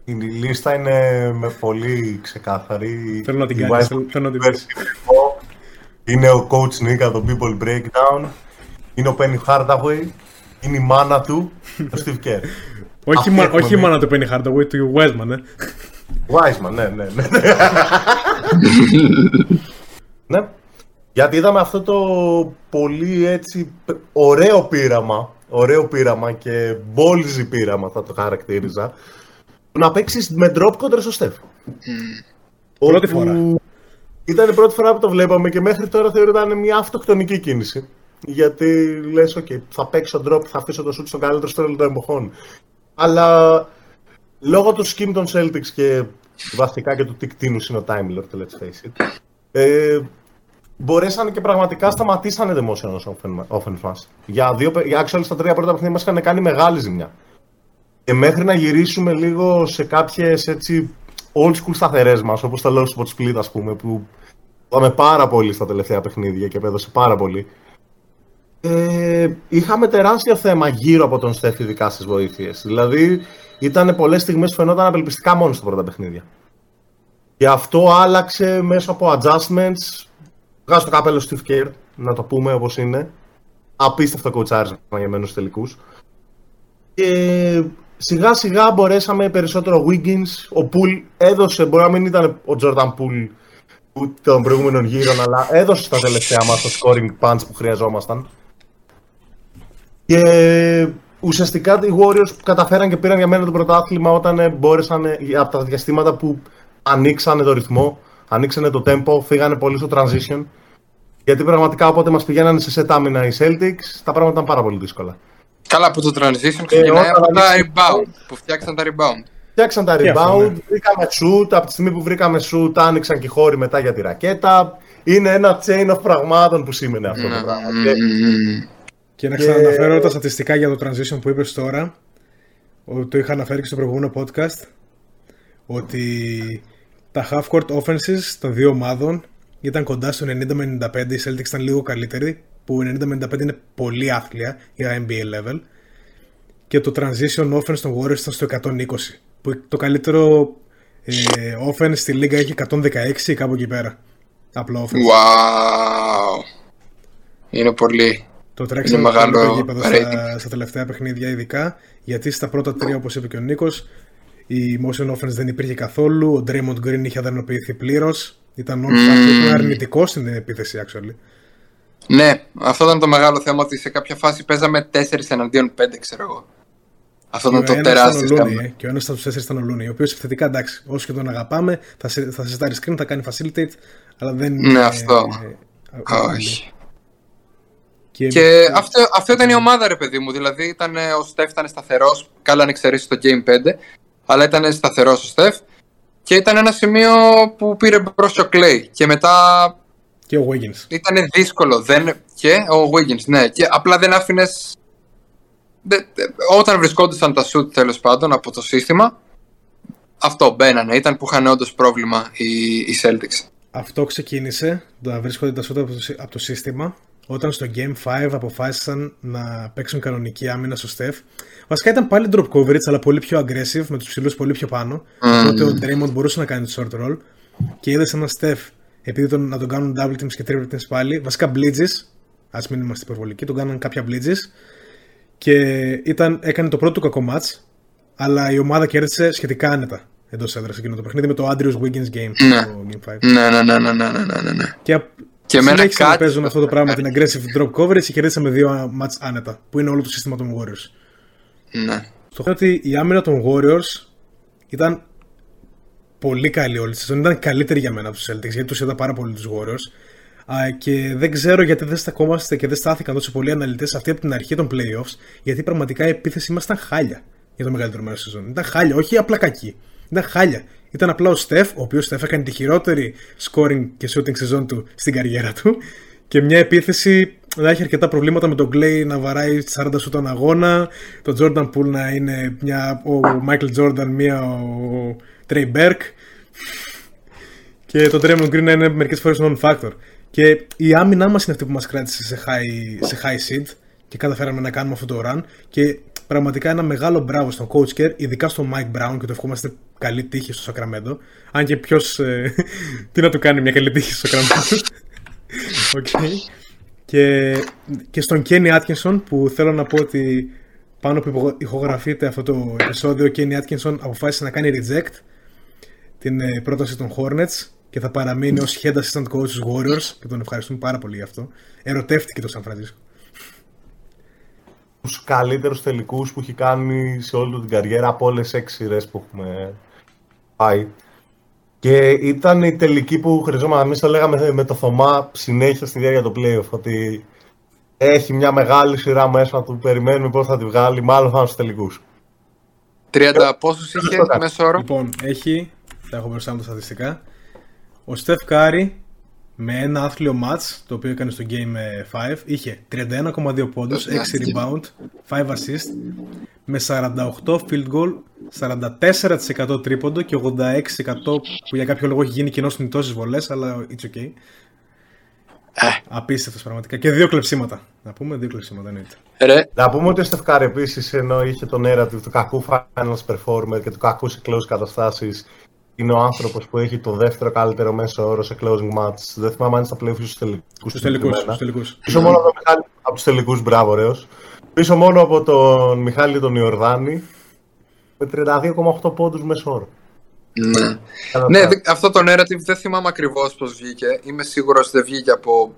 Η λίστα είναι με πολύ ξεκάθαρη. Θέλω να την κάνεις. Είναι ο coach Νίκα, το B-ball Breakdown. Είναι ο Penny Hardaway. Είναι η μάνα του, ο Steve Kerr. Όχι η μάνα του Penny Hardaway, του Wiseman, Wiseman, ναι. Ναι, γιατί είδαμε αυτό το πολύ έτσι ωραίο πείραμα και μπόλιζι πείραμα θα το χαρακτήριζα, να παίξεις με drop κόντρα στο Steph. Πρώτη φορά. Ήταν η πρώτη φορά που το βλέπαμε και μέχρι τώρα θεωρείται μια αυτοκτονική κίνηση. Γιατί λες, θα παίξω drop, θα αφήσω το shoot στον καλύτερο στρέλο των εποχών. Αλλά λόγω του scheme των Celtics και βασικά και του Tiktynus είναι ο Time Lord, let's face it, μπορέσανε και πραγματικά σταματήσανε the motion ως offense. Για actual στα τρία πρώτα παιχνίδια μας είχαν κάνει μεγάλη ζημιά. Και μέχρι να γυρίσουμε λίγο σε κάποιες έτσι old school σταθερές μας, όπως το low spot split ας πούμε, που πάμε πάρα πολύ στα τελευταία παιχνίδια και πέδωσε πάρα πολύ. Είχαμε τεράστιο θέμα γύρω από τον Στεφ, ειδικά στις βοήθειες. Δηλαδή, ήταν πολλές στιγμές που φαινόταν απελπιστικά μόνο στα πρώτα παιχνίδια. Και αυτό άλλαξε μέσω από adjustments. Βγάζει το καπέλο Steve Kerr, να το πούμε όπως είναι. Απίστευτο κοουτσάρισμα για μένους τελικούς. Και σιγά σιγά μπορέσαμε περισσότερο. Ο Wiggins, ο Poole έδωσε, μπορεί να μην ήταν ο Jordan Poole των προηγούμενων γύρων, αλλά έδωσε τα τελευταία μας το scoring punch που χρειαζόμασταν. Και ουσιαστικά οι Warriors καταφέραν και πήραν για μένα το πρωτάθλημα όταν μπόρεσαν από τα διαστήματα που ανοίξανε το ρυθμό, ανοίξανε το tempo, φύγανε πολύ στο transition. Γιατί πραγματικά όποτε μας πηγαίνανε σε set άμυνα οι Celtics, τα πράγματα ήταν πάρα πολύ δύσκολα. Καλά, από το transition ξεκινάει από τα rebound, που φτιάξαν τα rebound. Βρήκαμε shoot, από τη στιγμή που βρήκαμε shoot άνοιξαν και οι χώροι μετά για τη ρακέτα. Είναι ένα chain of πραγμάτων που σήμαινε αυτό το πράγμα. Και να ξαναναφέρω τα στατιστικά για το transition που είπες τώρα. Το είχα αναφέρει και στο προηγούμενο podcast, ότι τα half court offenses των δύο ομάδων ήταν κοντά στο 90 με 95, οι Celtics ήταν λίγο καλύτεροι, που 90 με 95 είναι πολύ άθλια για NBA level, και το transition offense των Warriors ήταν στο 120, που το καλύτερο offense στη λίγα έχει 116 ή κάπου εκεί πέρα, απλό offense. Wow. Είναι πολύ. Το τρέξαμε πολύ γήπεδο στα τελευταία παιχνίδια ειδικά, γιατί στα πρώτα τρία, όπως είπε και ο Νίκος, η motion offense δεν υπήρχε καθόλου, ο Draymond Green είχε αδερνοποιηθεί πλήρως, ήταν αρνητικό στην επίθεση actually. Ναι, αυτό ήταν το μεγάλο θέμα, ότι σε κάποια φάση παίζαμε 4 εναντίον 5, ξέρω εγώ. Αυτό ήταν το τεράστιο θέμα. Και ο ένας από τους 4 ήταν ο Looney, ο οποίος επιθετικά, εντάξει, όσο και τον αγαπάμε, θα σετάρει screen, θα κάνει facilitate, αλλά δεν είναι... Ναι, αυτό. Όχι. Και αυτό ήταν η ομάδα, ρε παιδί μου, δηλαδή ήταν, ο Steph ήταν σταθερός, καλά να εξαιρέσει το Game 5, αλλά ήταν σταθερός ο Steph, και ήταν ένα σημείο που πήρε μπρος ο Clay, και μετά... Και ο Wiggins. Ήταν δύσκολο. Και ο Wiggins, ναι. Και απλά δεν άφηνες. Όταν βρισκόντουσαν τα shoot, τέλος πάντων, από το σύστημα, αυτό μπαίνανε. Ήταν που είχαν όντως πρόβλημα οι Celtics. Αυτό ξεκίνησε, να βρίσκονται τα shoot από το σύστημα, όταν στο Game 5 αποφάσισαν να παίξουν κανονική άμυνα στο Steph. Βασικά ήταν πάλι drop coverage, αλλά πολύ πιο aggressive, με τους ψηλούς πολύ πιο πάνω. Οπότε ο Draymond μπορούσε να κάνει το short roll. Και είδες ένα Steph, επειδή να τον κάνουν double teams και triple teams πάλι, βασικά blitges, ας μην είμαστε υπερβολικοί, τον κάναν κάποια blitges, και έκανε το πρώτο του κακό match, αλλά η ομάδα κέρδισε σχετικά άνετα εντός έδρας εκείνο το παιχνίδι με το Andrews Wiggins game. Ναι. Και συνέχισαν να παίζουν αυτό το πράγμα, την aggressive drop coverage, και κερδίσαμε δύο match άνετα, που είναι όλο το σύστημα των Warriors. Ναι. Στο χρόνο ότι η άμυνα των Warriors ήταν... πολύ καλή όλη τη σεζόν. Ήταν καλύτερη για μένα από τους Celtics, γιατί τους είδα πάρα πολύ τους Warriors. Και δεν ξέρω γιατί δεν στακόμαστε και δεν στάθηκαν τόσο πολλοί αναλυτές αυτοί από την αρχή των playoffs, γιατί πραγματικά η επίθεση μας ήταν χάλια για το μεγαλύτερο μέρος της σεζόν. Ήταν χάλια, όχι απλά κακή. Ήταν χάλια. Ήταν απλά ο Steph, ο οποίος Steph έκανε τη χειρότερη scoring και shooting σεζόν του στην καριέρα του, και μια επίθεση να έχει αρκετά προβλήματα με τον Clay να βαράει 40 σου τον αγώνα, τον Jordan Poole να είναι ο Michael Jordan, ο Trey Burke, και το Draymond Green να είναι μερικές φορές non-factor. Και η άμυνά μας είναι αυτή που μας κράτησε σε high seed, και καταφέραμε να κάνουμε αυτό το run, και πραγματικά ένα μεγάλο μπράβο στον Coach Kerr, ειδικά στον Mike Brown, και το ευχόμαστε καλή τύχη στο Sacramento. Αν και ποιος τι να του κάνει μια καλή τύχη στο Sacramento. Okay. Και στον Kenny Atkinson, που θέλω να πω ότι πάνω που ηχογραφείται αυτό το επεισόδιο, ο Kenny Atkinson αποφάσισε να κάνει reject την πρόταση των Hornets και θα παραμείνει ως head assistant coach στους Warriors, και τον ευχαριστούμε πάρα πολύ γι' αυτό. Ερωτεύτηκε το Σαν Φρανσίσκο. Τους καλύτερους τελικούς που έχει κάνει σε όλη του την καριέρα, από όλες 6 σειρές που έχουμε πάει. Και ήταν η τελική που χρειαζόμαστε. Εμείς το λέγαμε με το Θωμά συνέχεια στη διάρκεια του playoff, ότι έχει μια μεγάλη σειρά μέσα του, περιμένουμε πώς θα τη βγάλει, μάλλον θα είναι στους τελικούς. 30 πόσους είχε μέσο όρο. Λοιπόν, θα έχω μπροστά μου τα στατιστικά. Ο Steph Curry με ένα άθλιο match, το οποίο έκανε στο Game 5, είχε 31,2 πόντους, 6 rebound, 5 assist, με 48 field goal, 44% τρίποντο και 86% που για κάποιο λόγο έχει γίνει κοινό στην τόσες βολές, αλλά it's okay. Απίστευτος πραγματικά. Και δύο κλεψίματα. Να πούμε, εννοείται. Να πούμε ότι ο Steph Curry επίσης, ενώ είχε το narrative του κακού finals performer και του κακού σε close καταστάσεις, είναι ο άνθρωπος που έχει το δεύτερο καλύτερο μέσο όρο σε closing match. Δεν θυμάμαι αν είναι στα playoffs ή στους τελικούς. Πίσω μόνο από τον Μιχάλη, από τους τελικούς, μπράβο, ωραίος. Πίσω μόνο από τον Μιχάλη τον Ιορδάνη. με 32,8 πόντους μέσο όρο. Ναι, ναι, αυτό το narrative δεν θυμάμαι ακριβώς πώς βγήκε. Είμαι σίγουρος δεν βγήκε από,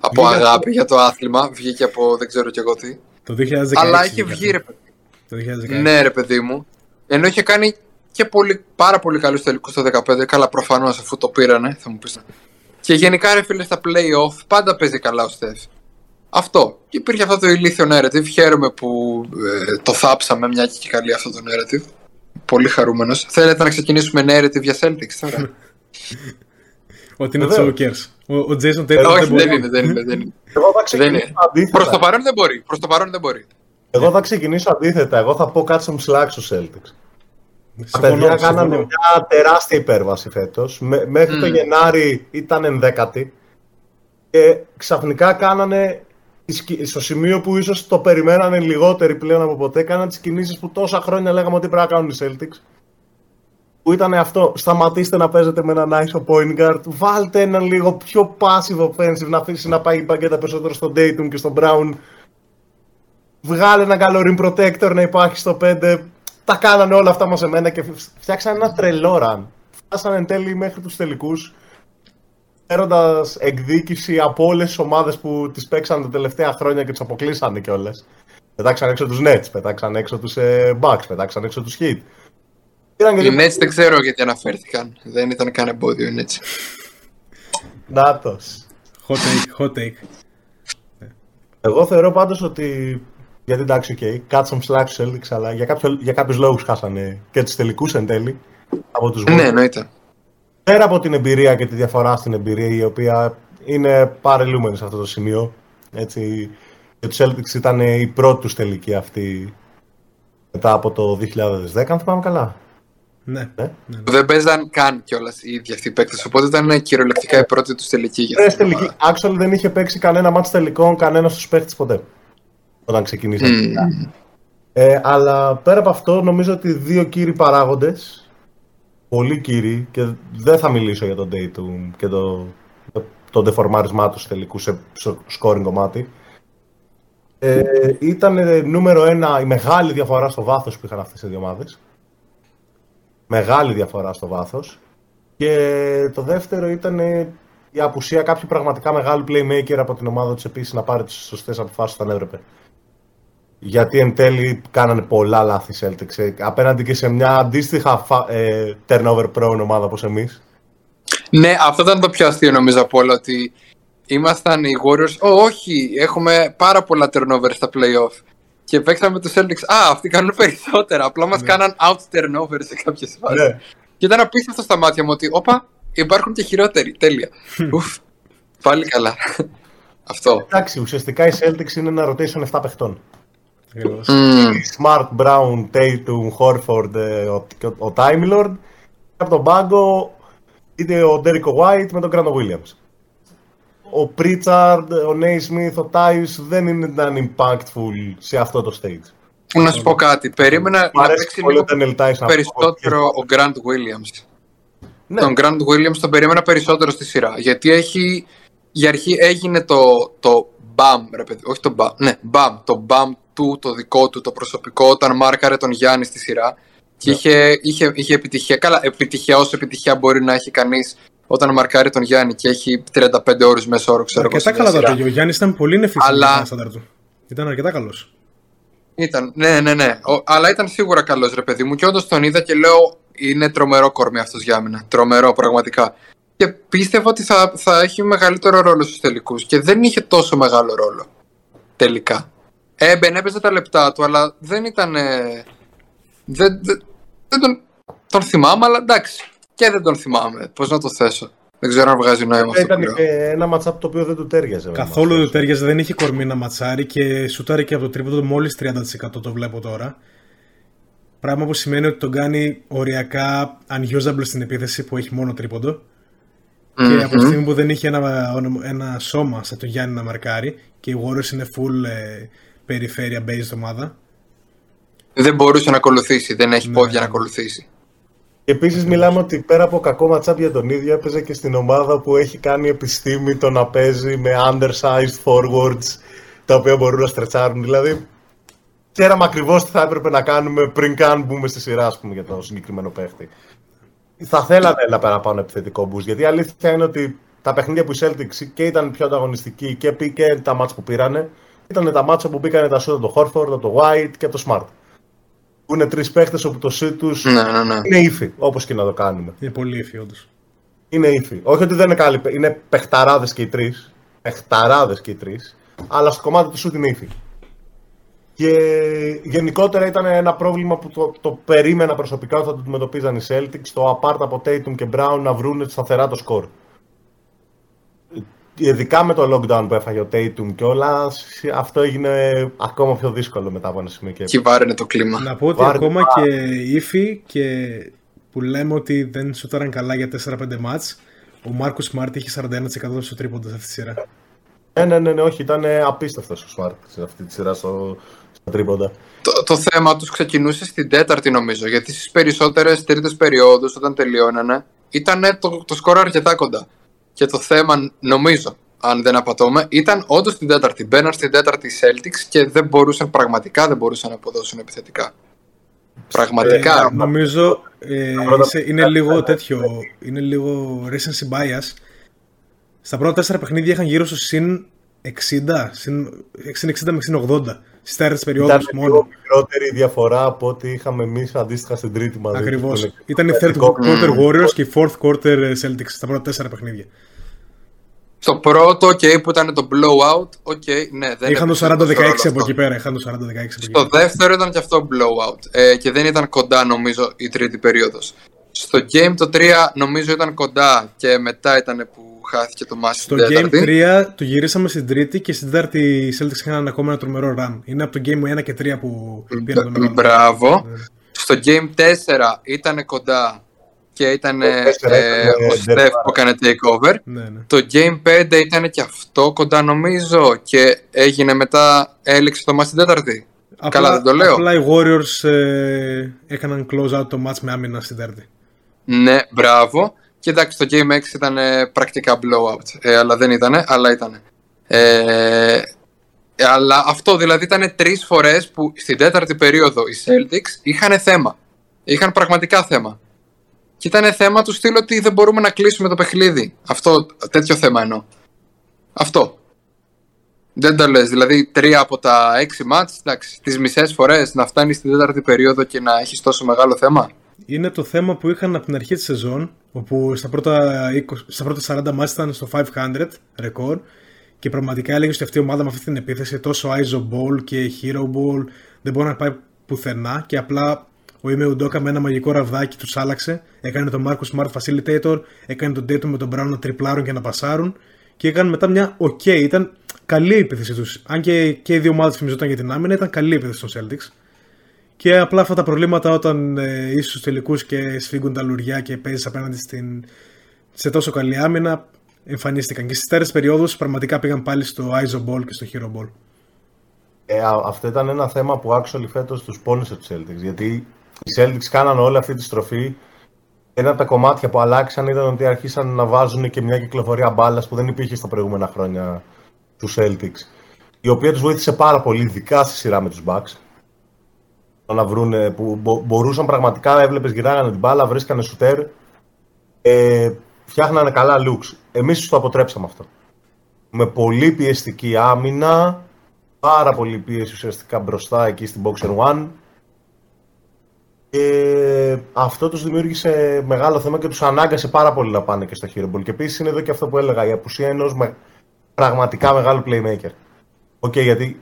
από αγάπη για το άθλημα. Βγήκε από δεν ξέρω κι εγώ τι. Το 2016. Αλλά είχε βγει ρε παιδί. Ναι ρε παιδί μου. Ενώ είχε κάνει και πολύ, πάρα πολύ καλούς τελικούς το 2015. Καλά προφανώς αφού το πήρανε θα μου πεις. Και γενικά ρε φίλε στα play-off πάντα παίζει καλά ο Στεφ. Αυτό. Και υπήρχε αυτό το ηλίθιο narrative. Χαίρομαι που το θάψαμε μια και καλή αυτό το narrative. Πολύ χαρούμενος. Θέλετε να ξεκινήσουμε narrative για Celtics τώρα? Ότι είναι chokers. Ο Jason Tatum δεν μπορεί. Όχι, δεν είναι. Εγώ θα ξεκινήσω αντίθετα. Προς το παρόν δεν μπορεί. Εγώ θα ξεκινήσω αντίθετα. Εγώ θα πω κάτι μου slack στους Celtics. Τα παιδιά κάνανε μια τεράστια υπέρβαση φέτος. Μέχρι το Γενάρη ήταν ενδέκατη. Και ξαφνικά κάνανε, στο σημείο που ίσως το περιμένανε λιγότεροι πλέον από ποτέ, κάνανε τις κινήσεις που τόσα χρόνια λέγαμε ότι πρέπει να κάνουν οι Celtics. Που ήταν αυτό, σταματήστε να παίζετε με έναν ISO point guard, βάλτε έναν λίγο πιο passive offensive, να αφήσει να πάει η μπαγκέτα περισσότερο στον Dayton και στον Brown. Βγάλε έναν καλό rim protector να υπάρχει στο 5. Τα κάνανε όλα αυτά μαζεμένα και φτιάξανε ένα τρελό run. Φτάσανε εν τέλει μέχρι τους τελικούς, παίρνοντας εκδίκηση από όλες τις ομάδες που τις παίξαν τα τελευταία χρόνια και τις αποκλείσανε κιόλας. Πετάξαν έξω τους Nets, πετάξαν έξω τους Bucks, πετάξαν έξω τους Heat. Οι Nets δεν ξέρω γιατί αναφέρθηκαν. Δεν ήταν καν εμπόδιο οι Nets. Νάτος. Hot take. Εγώ θεωρώ πάντως ότι, γιατί εντάξει, okay, κάτσαν slack τους Celtics, αλλά για κάποιους λόγους χάσανε και τους τελικούς εν τέλει από τους Bucks. Ναι, εννοείται. Πέρα από την εμπειρία και τη διαφορά στην εμπειρία, η οποία είναι παρελούμενη σε αυτό το σημείο, έτσι, και τους Celtics ήταν η πρώτη τους τελική αυτή μετά από το 2010, αν θυμάμαι καλά. Ναι. Δεν παίζαν καν κιόλας οι ίδιοι αυτοί οι παίκτες, οπότε ήταν κυριολεκτικά η πρώτη τους τελική. Actually δεν είχε παίξει κανένα μάτς τελικών, κανένας στους παίκτες ποτέ, όταν ξεκινήσαν. Αλλά πέρα από αυτό, νομίζω ότι δύο κύριοι παράγοντες, πολύ κύριοι, και δεν θα μιλήσω για τον Dayton και το ντεφορμάρισμά του τελικού σε scoring κομμάτι. Ήταν νούμερο ένα η μεγάλη διαφορά στο βάθος που είχαν αυτές οι δύο ομάδες. Μεγάλη διαφορά στο βάθος. Και το δεύτερο ήταν η απουσία κάποιου πραγματικά μεγάλου playmaker από την ομάδα τους επίσης να πάρει τις σωστές αποφάσεις όταν έπρεπε. Γιατί εν τέλει κάνανε πολλά λάθη Celtics απέναντι και σε μια αντίστοιχα turnover prone ομάδα όπως εμείς. Ναι, αυτό ήταν το πιο αστείο νομίζω από όλα, ότι ήμασταν οι Warriors. Όχι, έχουμε πάρα πολλά turnover στα playoff. Και παίξαμε τους Celtics. Αυτοί κάνουν περισσότερα. Απλά μας κάναν out turnover σε κάποιες φάσεις. Ναι. Και ήταν απίστευτο στα μάτια μου ότι όπα, υπάρχουν και χειρότεροι. Τέλεια. Ουφ, πάλι καλά. Αυτό. Εντάξει, ουσιαστικά οι Celtics είναι ένα rotation 7 παιχτών. Smart, Brown, Tatum, Horford, ο Time Lord. Από τον πάγκο είτε ο Derrick White με τον Grant Williams. Ο Pritchard, ο Naismith, ο Tyus δεν ήταν impactful σε αυτό το stage. Να σου πω κάτι, περίμενα να παίξει περισσότερο ο Grant Williams. Ναι. Τον Grant Williams τον περίμενα περισσότερο στη σειρά, γιατί έχει, για αρχή έγινε το BAM, ρε παιδί, όχι το BAM, ναι, BAM, το BAM του, το δικό του, το προσωπικό, όταν μάρκαρε τον Γιάννη στη σειρά και είχε επιτυχία. Καλά, επιτυχία όσο επιτυχία μπορεί να έχει κανείς όταν μαρκάρει τον Γιάννη και έχει 35 ώρες μέσο όρο, ξέρω εγώ. Αρκετά καλά τα πήγε. Ο Γιάννης ήταν πολύ νεφής. Ήταν αρκετά καλός. Ήταν, ναι. Αλλά ήταν σίγουρα καλός, ρε παιδί μου. Και όντως τον είδα και λέω, είναι τρομερό κορμί αυτός για μένα. Τρομερό, πραγματικά. Και πίστευα ότι θα έχει μεγαλύτερο ρόλο στους τελικούς. Και δεν είχε τόσο μεγάλο ρόλο τελικά. Έπαιζε τα λεπτά του, αλλά δεν ήταν. Δεν τον θυμάμαι, αλλά εντάξει. Και δεν τον θυμάμαι. Πώς να το θέσω. Δεν ξέρω αν βγάζει νόημα αυτό. Ήταν ένα ματσάπ το οποίο δεν του τέριαζε. Καθόλου δεν του τέριαζε, δεν είχε κορμί να ματσάρει και σουτάρει και από το τρίποντο μόλις 30%, το βλέπω τώρα. Πράγμα που σημαίνει ότι τον κάνει οριακά unusable στην επίθεση που έχει μόνο τρίποντο. Και από τη στιγμή που δεν είχε ένα σώμα σαν τον Γιάννη να μαρκάρει και οι Warriors είναι full περιφέρεια based ομάδα, δεν μπορούσε να ακολουθήσει, δεν έχει πόδια να ακολουθήσει. Επίσης μιλάμε ότι πέρα από κακό ματσάπ για τον ίδιο, έπαιζε και στην ομάδα που έχει κάνει επιστήμη το να παίζει με undersized forwards τα οποία μπορούν να στρετσάρουν. Δηλαδή ξέραμε ακριβώς τι θα έπρεπε να κάνουμε πριν καν μπούμε στη σειρά, ας πούμε, για τον συγκεκριμένο παίχτη. Θα θέλανε ένα παραπάνω επιθετικό boost, γιατί η αλήθεια είναι ότι τα παιχνίδια που οι Celtics και ήταν πιο ανταγωνιστικοί και πήγε τα μάτσα που πήρανε, ήταν τα μάτσα που μπήκανε τα σούτα από το Horford, από το White και από το Smart. Που είναι τρεις παίχτες όπου το σούτ τους είναι ύφη, όπως και να το κάνουμε. Είναι πολύ ύφη, όντως. Είναι ύφη. Όχι ότι δεν είναι καλή, είναι παιχταράδες και οι τρεις. Παιχταράδες και οι τρεις, αλλά στο κομμάτι του σούτ είναι ύφη. Και γενικότερα ήταν ένα πρόβλημα που το περίμενα προσωπικά ότι θα το αντιμετωπίζαν οι Celtics, το απάρτα από Tatum και Brown να βρουν σταθερά το σκορ. Ειδικά με το lockdown που έφαγε ο Tatum και όλα, αυτό έγινε ακόμα πιο δύσκολο μετά από ένα σημείο. Και βάραινε το κλίμα. Να πω ότι ακόμα και ύφη και που λέμε ότι δεν σουτάραν καλά για 4-5 μάτς, ο Μάρκους Smart είχε 41% στο τρίποντο σε αυτή τη σειρά. Ναι, όχι, ήταν απίστευτος ο Smart σε αυτή τη σειρά στα τρίποντα. Το θέμα τους ξεκινούσε στην τέταρτη νομίζω, γιατί στις περισσότερες τρίτες περιόδους όταν τελειώνανε ήταν το σκορ αρκετά κοντά. Και το θέμα, νομίζω, αν δεν απατώμε, ήταν όντως την τέταρτη. Μπαίναν στην τέταρτη Celtics και δεν μπορούσαν πραγματικά να αποδώσουν επιθετικά. Πραγματικά. Νομίζω είναι λίγο τέτοιο. Είναι λίγο recency bias. Στα πρώτα 4 παιχνίδια είχαν γύρω στο συν 60, συν 60 με συν 80. Στις τέταρτες περιόδους μόνο. Ήταν μικρότερη διαφορά από ό,τι είχαμε εμείς αντίστοιχα στην τρίτη μαζί. Ακριβώς. Ήταν η third quarter Warriors και η fourth quarter Celtics στα πρώτα 4 παιχνίδια. Στο πρώτο, okay, που ήταν το blowout, okay, ναι, δεν είχαν το 40-16 από εκεί πέρα. Στο δεύτερο ήταν και αυτό blowout. Και δεν ήταν κοντά νομίζω η τρίτη περίοδος. Στο game το 3 νομίζω ήταν κοντά και μετά ήταν που χάθηκε το μάτι. Στο game 3 το γυρίσαμε στην τρίτη και στην τέταρτη οι Celtics είχαν ακόμα ένα τρομερό run. Είναι από το game 1 και 3 που πήραν το run. Μπράβο. Στο game 4 ήταν κοντά και ήταν ο Steph που έκανε takeover. Το game 5 ήταν και αυτό κοντά νομίζω και έγινε μετά, έληξε το μάτι στην τέταρτη. Καλά δεν το λέω. Απλά οι Warriors έκαναν close out το match με άμυνα στην τέταρτη. Ναι, μπράβο. Και εντάξει, το Game 6 ήταν πρακτικά blowout, αλλά δεν ήτανε, αλλά ήτανε. Αλλά αυτό δηλαδή ήταν 3 φορές που στην τέταρτη περίοδο οι Celtics είχαν θέμα. Είχαν πραγματικά θέμα. Και ήταν θέμα του στείλω ότι δεν μπορούμε να κλείσουμε το παιχνίδι. Αυτό, τέτοιο θέμα εννοώ. Αυτό. Δεν το λες, δηλαδή 3 από τα 6 μάτς, εντάξει, τις μισές φορές να φτάνεις στην τέταρτη περίοδο και να έχεις τόσο μεγάλο θέμα. Είναι το θέμα που είχαν από την αρχή της σεζόν, όπου στα πρώτα 40 μάτς ήταν στο 500 ρεκόρ και πραγματικά έλεγε ότι αυτή η ομάδα με αυτή την επίθεση τόσο ISO ball και hero ball δεν μπορεί να πάει πουθενά και απλά ο Ime Udoka με ένα μαγικό ραβδάκι τους άλλαξε, έκανε τον Marcus Smart facilitator, έκανε τον Tatum με τον Brown να τριπλάρουν και να πασάρουν και έκανε μετά μια ok, ήταν καλή η επίθεση τους, αν και οι δύο ομάδες φημιζόταν για την άμυνα, ήταν καλή η επίθεση των Celtics. Και απλά αυτά τα προβλήματα όταν είσαι στους τελικούς και σφίγγουν τα λουριά και παίζεις απέναντι σε τόσο καλή άμυνα εμφανίστηκαν. Και στις τέρες περιόδους πραγματικά πήγαν πάλι στο ISO ball και στο hero ball. Αυτό ήταν ένα θέμα που actually φέτος τους πόνισε τους Celtics. Γιατί οι Celtics κάνανε όλη αυτή τη στροφή. Ένα από τα κομμάτια που αλλάξαν ήταν ότι αρχίσαν να βάζουν και μια κυκλοφορία μπάλας που δεν υπήρχε στα προηγούμενα χρόνια τους Celtics. Η οποία τους βοήθησε πάρα πολύ, ειδικά στη σειρά με τους Bucks. Να βρούνε, που μπορούσαν πραγματικά, έβλεπες γυράγανε την μπάλα, βρίσκανε σουτέρ, φτιάχνανε καλά looks. Εμείς τους το αποτρέψαμε αυτό. Με πολύ πιεστική άμυνα, πάρα πολύ πίεση ουσιαστικά μπροστά εκεί στην Boxer One. Αυτό τους δημιούργησε μεγάλο θέμα και τους ανάγκασε πάρα πολύ να πάνε και στο hero ball. Και επίσης είναι εδώ και αυτό που έλεγα, η απουσία ενός πραγματικά μεγάλου playmaker. Okay, γιατί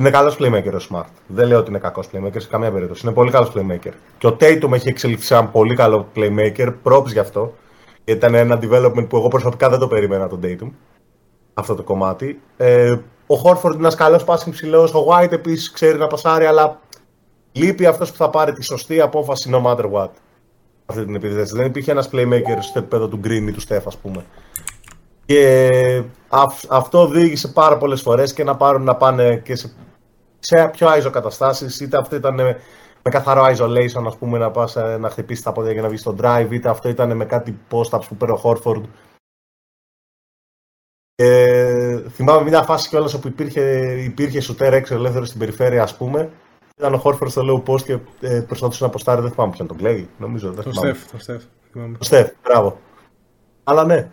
είναι καλός playmaker ο Smart. Δεν λέω ότι είναι κακός playmaker σε καμία περίπτωση. Είναι πολύ καλός playmaker. Και ο Tatum έχει εξελιχθεί σαν πολύ καλό playmaker. Props γι' αυτό. Ήταν ένα development που εγώ προσωπικά δεν το περίμενα τον Tatum. Αυτό το κομμάτι. Ο Horford είναι ένας καλός passing ψηλός. Ο White επίσης ξέρει να πασάρει, αλλά λείπει αυτός που θα πάρει τη σωστή απόφαση no matter what. Αυτή την επίθεση. Δεν υπήρχε ένας playmaker στο επίπεδο του Green ή του Steph, ας πούμε. Και αυτό οδήγησε πάρα πολλές φορές και να πάνε και σε πιο ISO καταστάσεις, είτε αυτό ήταν με καθαρό isolation, ας πούμε, να χτυπήσει τα πόδια για να βγει στο drive, είτε αυτό ήταν με κάτι post-ups που πήρε ο Horford Θυμάμαι μια φάση κιόλας όπου υπήρχε σουτέρ έξω ελεύθερο στην περιφέρεια, ας πούμε. Ήταν ο Χόρφορντ στο low post και προσπαθούσε να αποστάρει. Δεν θυμάμαι ποιον τον Klay, νομίζω. Το Steph. Το Steph, μπράβο. Αλλά ναι.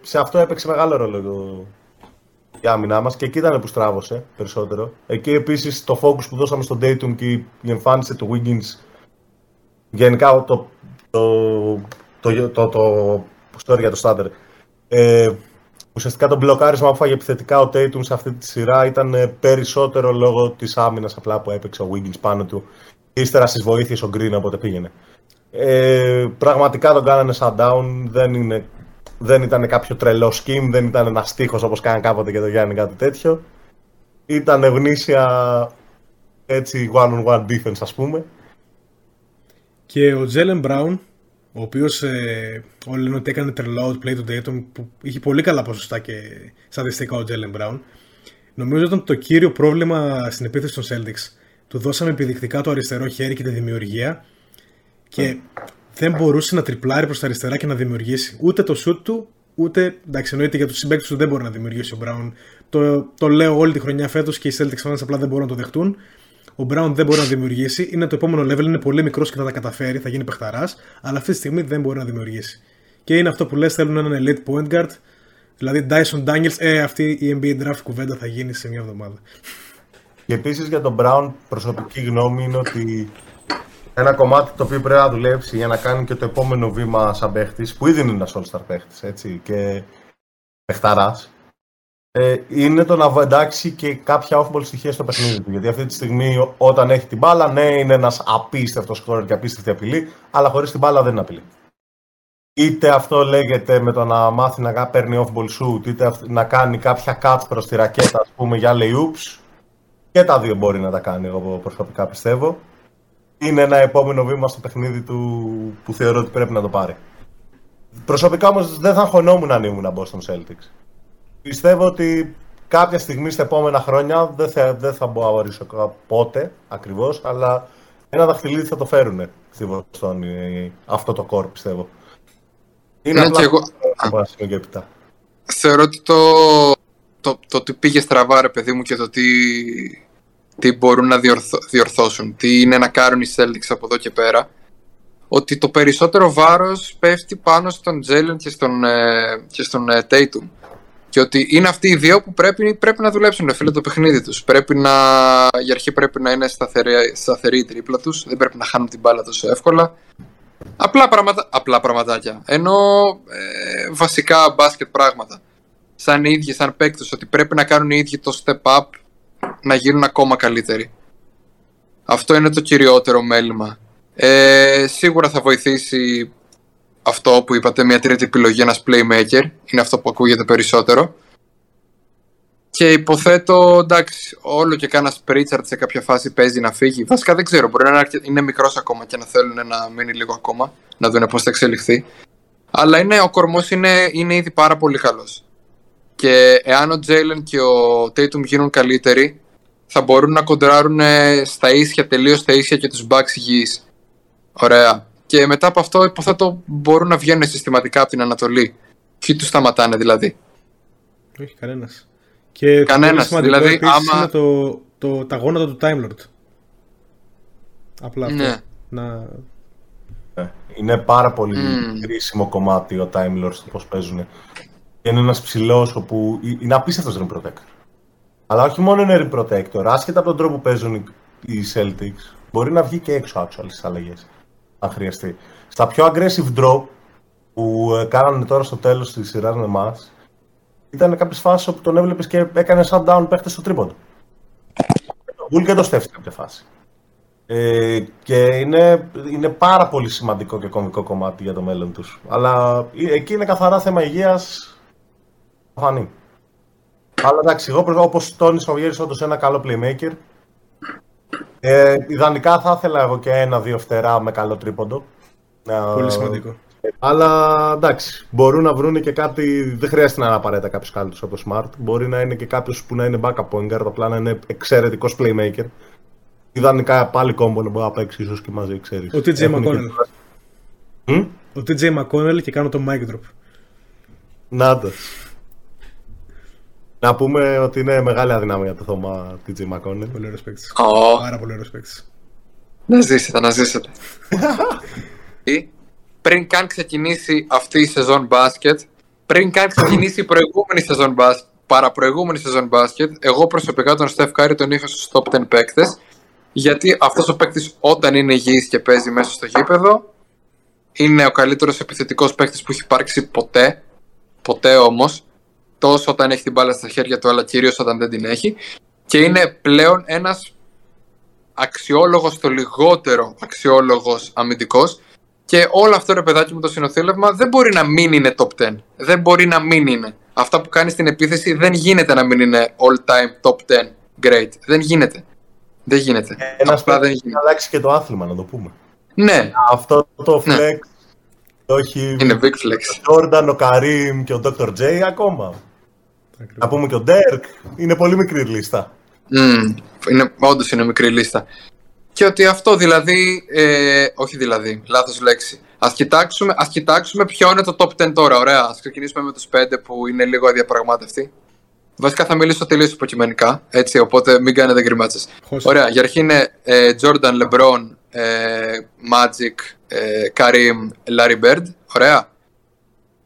Σε αυτό έπαιξε μεγάλο ρόλο η άμυνά μας και εκεί ήταν που στράβωσε περισσότερο. Εκεί επίσης το focus που δώσαμε στον Dayton και η εμφάνιση του Wiggins. Γενικά για το starter. Ουσιαστικά το μπλοκάρισμα που φάγε επιθετικά ο Tatum σε αυτή τη σειρά ήταν περισσότερο λόγω της άμυνας απλά που έπαιξε ο Wiggins πάνω του. Ύστερα στις βοήθειες ο Green όποτε πήγαινε. Πραγματικά τον κάνανε shutdown, δεν ήταν κάποιο τρελό scheme, δεν ήταν ένας τείχος όπως κάνανε κάποτε και το Γιάννη κάτι τέτοιο. Ήταν γνήσια έτσι one-on-one defense, ας πούμε. Και ο Jaylen Brown, ο οποίος όλοι λένε ότι έκανε τρελό outplay του Dayton, που είχε πολύ καλά ποσοστά και στατιστικά ο Jaylen Brown, νομίζω ήταν το κύριο πρόβλημα στην επίθεση των Celtics. Του δώσαμε επιδεικτικά το αριστερό χέρι και τη δημιουργία και δεν μπορούσε να τριπλάρει προς τα αριστερά και να δημιουργήσει ούτε το shoot του, ούτε, εντάξει, εννοείται για τους συμπαίκτες του δεν μπορεί να δημιουργήσει ο Brown. Το λέω όλη τη χρονιά φέτος και οι Celtics fans απλά δεν μπορούν να το δεχτούν. Ο Brown δεν μπορεί να δημιουργήσει, είναι το επόμενο level, είναι πολύ μικρός και θα τα καταφέρει, θα γίνει παιχταράς, αλλά αυτή τη στιγμή δεν μπορεί να δημιουργήσει. Και είναι αυτό που λες, θέλουν έναν elite point guard, δηλαδή Dyson Daniels, αυτή η NBA draft κουβέντα θα γίνει σε μια εβδομάδα. Και επίσης για τον Brown προσωπική γνώμη είναι ότι ένα κομμάτι το οποίο πρέπει να δουλέψει για να κάνει και το επόμενο βήμα σαν παίχτης, που ήδη είναι ένας all-star παίχτης, έτσι, και παιχταράς, είναι το να εντάξει και κάποια off-ball στοιχεία στο παιχνίδι του. Γιατί αυτή τη στιγμή, όταν έχει την μπάλα, ναι, είναι ένας απίστευτος scorer και απίστευτη απειλή, αλλά χωρίς την μπάλα δεν είναι απειλή. Είτε αυτό λέγεται με το να μάθει να παίρνει off-ball shoot, είτε να κάνει κάποια cut προς τη ρακέτα, ας πούμε, για layups. Και τα δύο μπορεί να τα κάνει, εγώ προσωπικά πιστεύω. Είναι ένα επόμενο βήμα στο παιχνίδι του που θεωρώ ότι πρέπει να το πάρει. Προσωπικά όμως δεν θα αγχωνόμουν αν ήμουν Boston Celtics. Πιστεύω ότι κάποια στιγμή στα επόμενα χρόνια, δεν θα μπορέσω πότε ακριβώς, αλλά ένα δαχτυλίδι θα το φέρουνε στη Βοστόνη, αυτό το κορ, πιστεύω. Είναι απλά και εγώ. Θεωρώ ότι το ότι πήγε στραβά, ρε παιδί μου, και το τι μπορούν να διορθώσουν, τι είναι να κάνουν οι Celtics από εδώ και πέρα, ότι το περισσότερο βάρος πέφτει πάνω στον Jaylen και στον Tatum. Και ότι είναι αυτοί οι δύο που πρέπει να δουλέψουν, φίλε, το παιχνίδι τους. Για αρχή πρέπει να είναι σταθερή η τρίπλα τους, δεν πρέπει να χάνουν την μπάλα τόσο εύκολα. Απλά πραγματάκια. Ενώ βασικά μπάσκετ πράγματα. Σαν οι ίδιοι, σαν παίκτες, ότι πρέπει να κάνουν οι ίδιοι το step up να γίνουν ακόμα καλύτεροι. Αυτό είναι το κυριότερο μέλημα. Σίγουρα θα βοηθήσει αυτό που είπατε, μια τρίτη επιλογή, ένας playmaker, είναι αυτό που ακούγεται περισσότερο. Και υποθέτω, εντάξει, όλο και κανένας Pritchard σε κάποια φάση παίζει να φύγει. Βασικά δεν ξέρω, μπορεί να είναι μικρός ακόμα και να θέλουν να μείνει λίγο ακόμα, να δουν πώς θα εξελιχθεί. Αλλά ο κορμός είναι ήδη πάρα πολύ καλός. Και εάν ο Jaylen και ο Tatum γίνουν καλύτεροι, θα μπορούν να κοντράρουν στα ίσια, τελείως στα ίσια, και τους Bucks υγιείς. Ωραία. Και μετά από αυτό, υποθέτω, μπορούν να βγαίνουν συστηματικά από την Ανατολή. Ποιοι τους σταματάνε, δηλαδή? Όχι, κανένας. Και κανένας, δηλαδή, άμα... τα γόνατα του Time Lord. Απλά αυτό. Ναι. Είναι πάρα πολύ χρήσιμο κομμάτι ο Time Lord, πώς παίζουν. Είναι ένας ψηλός όπου είναι απίστευτος rim protector. Αλλά όχι μόνο είναι rim protector, άσχετα από τον τρόπο που παίζουν οι Celtics, μπορεί να βγει και έξω actual στις αλλαγές, αν χρειαστεί. Στα πιο aggressive drop που κάνανε τώρα στο τέλος της σειράς με εμάς, ήταν κάποιες φάσεις όπου τον έβλεπες και έκανε shutdown παίχτες στο τρίποντο. Το Bull και το Steph σε κάποια φάση. Και είναι πάρα πολύ σημαντικό και κομβικό κομμάτι για το μέλλον τους. Αλλά εκεί είναι καθαρά θέμα υγείας. Φανή. Αλλά εντάξει, εγώ όπως τόνισε ο Αβιέρης, όντως ένα καλό playmaker. Ιδανικά θα ήθελα εγώ και 1-2 φτερά με καλό τρίποντο. Πολύ σημαντικό. Αλλά εντάξει, μπορούν να βρουν και κάτι. Δεν χρειάζεται να είναι απαραίτητα κάποιος καλύτερος όπως Smart. Μπορεί να είναι και κάποιος που να είναι backup point guard, απλά να είναι εξαιρετικός playmaker. Ιδανικά πάλι κόμπο να μπορεί να παίξει ίσως και μαζί, ξέρεις. Ο TJ McConnell. Ο TJ McConnell και κάνω το mic drop. Νάτος. Να πούμε ότι είναι μεγάλη αδυναμία το Θωμά TJ McConnell. Πολύ ωραίος παίκτης. Πάρα πολύ ωραίος παίκτης. Να ζήσετε, να ζήσετε. Πριν καν ξεκινήσει αυτή η σεζόν μπάσκετ, πριν καν ξεκινήσει η προηγούμενη σεζόν μπάσκετ, παραπροηγούμενη σεζόν μπάσκετ, εγώ προσωπικά τον Steph Curry τον είχα στους top 10 παίκτες, γιατί αυτός ο παίκτης όταν είναι υγιής και παίζει μέσα στο γήπεδο, είναι ο καλύτερος επιθετικός παίκτης που έχει υπάρξει ποτέ. Ποτέ όμως. Τόσο όταν έχει την μπάλα στα χέρια του, αλλά κυρίως όταν δεν την έχει. Και είναι πλέον ένας αξιόλογος, το λιγότερο αξιόλογος αμυντικός. Και όλο αυτό, ρε παιδάκι μου, το συνοθήλευμα δεν μπορεί να μην είναι top 10. Δεν μπορεί να μην είναι. Αυτά που κάνει στην επίθεση δεν γίνεται να μην είναι all time top 10 great. Δεν γίνεται. Δεν γίνεται. Ένας πρέπει να αλλάξει και το άθλημα, να το πούμε. Ναι. Αυτό το flex, ναι. Το έχει είναι big flex. Ο Jordan, ο Karim και ο Dr. J ακόμα. Να πούμε και ο Dirk. Είναι πολύ μικρή λίστα. Όντως είναι μικρή λίστα. Και ότι αυτό δηλαδή, όχι δηλαδή, λάθος λέξη. Ας κοιτάξουμε ποιο είναι το top 10 τώρα, ωραία. Ας ξεκινήσουμε με τους 5 που είναι λίγο αδιαπραγμάτευτοι. Βασικά θα μιλήσω τελείως υποκειμενικά, έτσι, οπότε μην κάνετε γκριμάτσες. Ωραία, για αρχή είναι Jordan, LeBron, Magic, Karim, Larry Bird. Ωραία.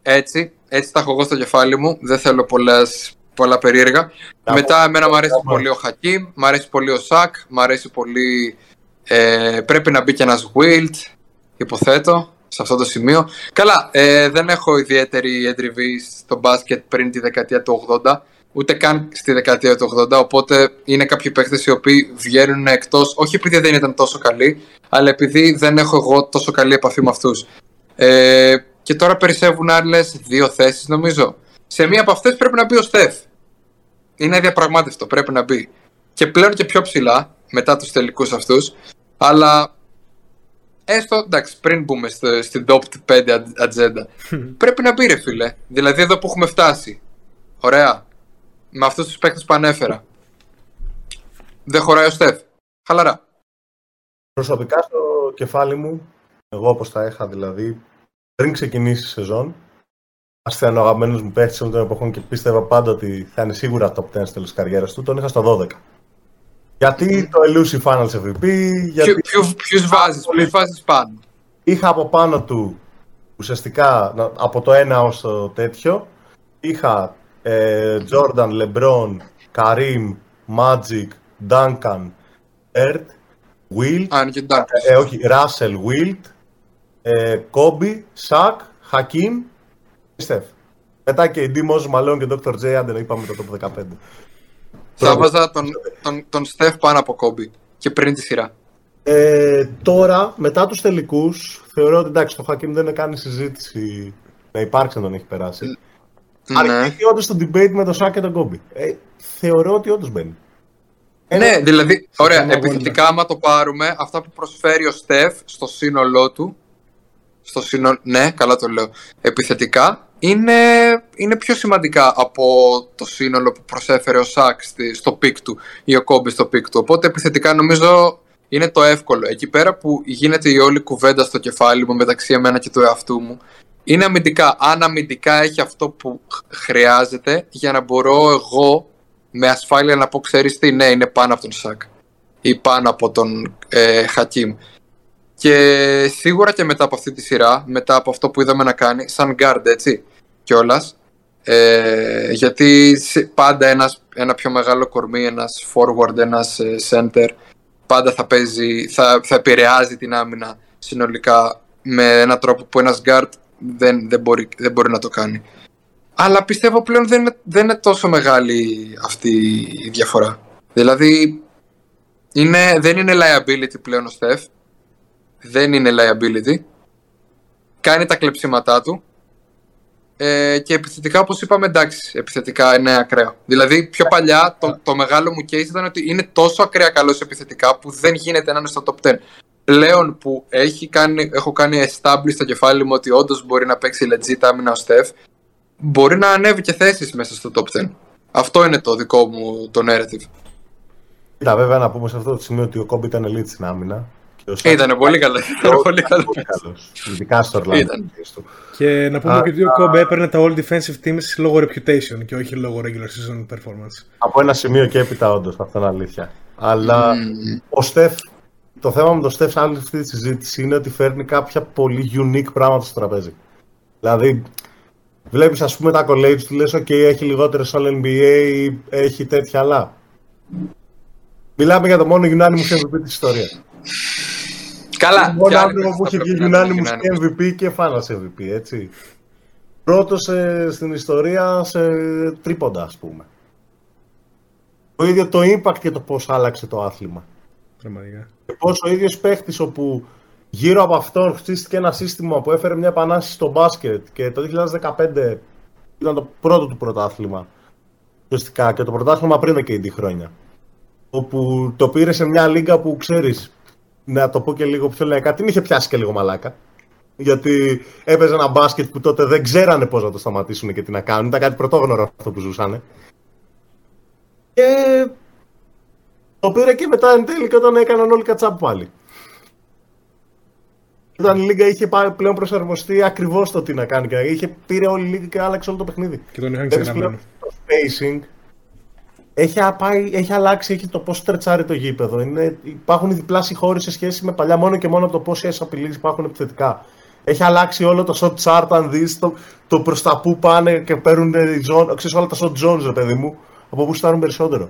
Έτσι τα έχω εγώ στο κεφάλι μου. Δεν θέλω πολλά περίεργα. Μετά εμένα μου αρέσει πολύ ο Hakeem, μου αρέσει πολύ ο Shaq, μου αρέσει πολύ. Πρέπει να μπει και ένας Wilt, υποθέτω, σε αυτό το σημείο. Καλά, δεν έχω ιδιαίτερη εντριβή στο μπάσκετ πριν τη δεκαετία του 80, ούτε καν στη δεκαετία του 80, οπότε είναι κάποιοι παίκτες οι οποίοι βγαίνουν εκτός, όχι επειδή δεν ήταν τόσο καλοί, αλλά επειδή δεν έχω εγώ τόσο καλή επαφή με αυτούς. Και τώρα περισσεύουν άλλες δύο θέσεις, νομίζω. Σε μία από αυτές πρέπει να μπει ο Στεφ. Είναι αδιαπραγμάτευτο, πρέπει να μπει. Και πλέον και πιο ψηλά, μετά τους τελικούς αυτούς. Αλλά έστω, εντάξει, πριν μπούμε στην top 5 ατζέντα, πρέπει να μπει, ρε φίλε. Δηλαδή εδώ που έχουμε φτάσει. Ωραία. Με αυτούς τους παίκτες που ανέφερα. Δεν χωράει ο Στεφ. Χαλαρά. Προσωπικά στο κεφάλι μου, εγώ όπως τα είχα δηλαδή, πριν ξεκινήσει η σεζόν, ήταν ο αγαπημένος μου παίκτης όλων των εποχών και πίστευα πάντα ότι θα είναι σίγουρα top 10 στο τέλος της καριέρας του. Τον είχα στο 12. Γιατί το elusive finals MVP, γιατί. Ποιους βάζεις πάνω. Είχα από πάνω του ουσιαστικά από το 1 ως το τέτοιο. Είχα Jordan, LeBron, Karim, Magic, Duncan, Bird, Wilt. Όχι, Russell, Wilt, Kobe, Shaq, Hakeem. Στεφ. Μετά και η Ντίμος, Μαλόν και ο Dr. J, άντε να είπαμε το top 15. Θα βάζα τον Στεφ πάνω από Κόμπι και πριν τη σειρά. Τώρα, μετά τους τελικούς, θεωρώ ότι εντάξει, το Χακίμ δεν κάνει συζήτηση να υπάρξει να τον έχει περάσει. Ναι. Αρκεί όντως το debate με τον Σάκ και τον Κόμπι. Θεωρώ ότι όντως μπαίνει. Ναι, δηλαδή, ωραία, επιθετικά άμα το πάρουμε, αυτά που προσφέρει ο Στεφ στο σύνολό του, ναι, καλά το λέω. Επιθετικά είναι πιο σημαντικά από το σύνολο που προσέφερε ο Σάκ στο πικ του ή ο Κόμπι στο πικ του. Οπότε επιθετικά νομίζω είναι το εύκολο. Εκεί πέρα που γίνεται η όλη κουβέντα στο κεφάλι μου μεταξύ εμένα και του εαυτού μου είναι αμυντικά. Αν αμυντικά έχει αυτό που χρειάζεται για να μπορώ εγώ με ασφάλεια να πω, ξέρεις τι, ναι, είναι πάνω από τον Σάκ ή πάνω από τον Χακίμ. Και σίγουρα και μετά από αυτή τη σειρά, μετά από αυτό που είδαμε να κάνει, σαν guard, έτσι, κιόλας, γιατί πάντα ένα πιο μεγάλο κορμί, ένας forward, ένας center, πάντα θα παίζει, θα επηρεάζει την άμυνα συνολικά με έναν τρόπο που ένας guard δεν μπορεί να το κάνει. Αλλά πιστεύω πλέον δεν είναι τόσο μεγάλη αυτή η διαφορά. Δηλαδή, δεν είναι liability πλέον ο Steph. Δεν είναι liability. Κάνει τα κλεψίματά του. Και επιθετικά, όπως είπαμε, εντάξει. Επιθετικά είναι ακραίο. Δηλαδή, πιο παλιά το μεγάλο μου case ήταν ότι είναι τόσο ακραία καλός επιθετικά που δεν γίνεται να είναι στο top 10. Πλέον που έχω κάνει establish στο κεφάλι μου ότι όντως μπορεί να παίξει legit άμυνα ο Steph, μπορεί να ανέβει και θέσεις μέσα στο top 10. Αυτό είναι το δικό μου το narrative. Βέβαια, να πούμε σε αυτό το σημείο ότι ο Kobe ήταν elite στην άμυνα. Ήταν πολύ καλό. Ειδικά στο Orlando. Και να πούμε και ότι ο Kobe έπαιρνε τα all defensive teams λόγω reputation και όχι λόγω regular season performance. Από ένα σημείο και έπειτα, όντως, αυτό είναι αλήθεια. Αλλά ο Steph, το θέμα με τον Steph σε άλλη αυτή τη συζήτηση είναι ότι φέρνει κάποια πολύ unique πράγματα στο τραπέζι. Δηλαδή, βλέπεις, ας πούμε, τα college του, λες, OK, έχει λιγότερες all NBA, έχει τέτοια, αλλά μιλάμε για το μόνο unanimous MVP της ιστορίας. Καλά. Μόνο άνθρωπο που είχε βγει unanimous MVP και finals MVP, έτσι. Πρώτος στην ιστορία σε τρίποντα, ας πούμε. Το ίδιο το impact και το πώς άλλαξε το άθλημα. Πραγματικά. Και πώς ο ίδιος παίχτης, όπου γύρω από αυτόν χτίστηκε ένα σύστημα που έφερε μια επανάσταση στο μπάσκετ, και το 2015 ήταν το πρώτο του πρωτάθλημα. Ουσιαστικά, και το πρωτάθλημα πριν και 20 χρόνια. Όπου το πήρε σε μια λίγα που, ξέρεις, να το πω και λίγο πιο λαϊκά, την είχε πιάσει και λίγο μαλάκα. Γιατί έπαιζε ένα μπάσκετ που τότε δεν ξέρανε πώς να το σταματήσουν και τι να κάνουν. Ήταν κάτι πρωτόγνωρο αυτό που ζούσανε. Και το πήρε και μετά εν τέλει, όταν έκαναν όλοι κατσάπ πάλι. Όταν η Λίγκα είχε πλέον προσαρμοστεί ακριβώς το τι να κάνει, και πήρε όλη η Λίγκα και άλλαξε όλο το παιχνίδι. Και τον είχαν ξαναμένει. Το spacing έχει αλλάξει, έχει το πώς τρετσάρει το γήπεδο. Υπάρχουν διπλάσιοι χώροι σε σχέση με παλιά, μόνο και μόνο από το πόσες απειλές υπάρχουν επιθετικά. Έχει αλλάξει όλο το shot chart, αν δεις το προς τα που πάνε και παίρνουν όλα τα shot zones, ρε παιδί μου, από πού στάρουν περισσότερο.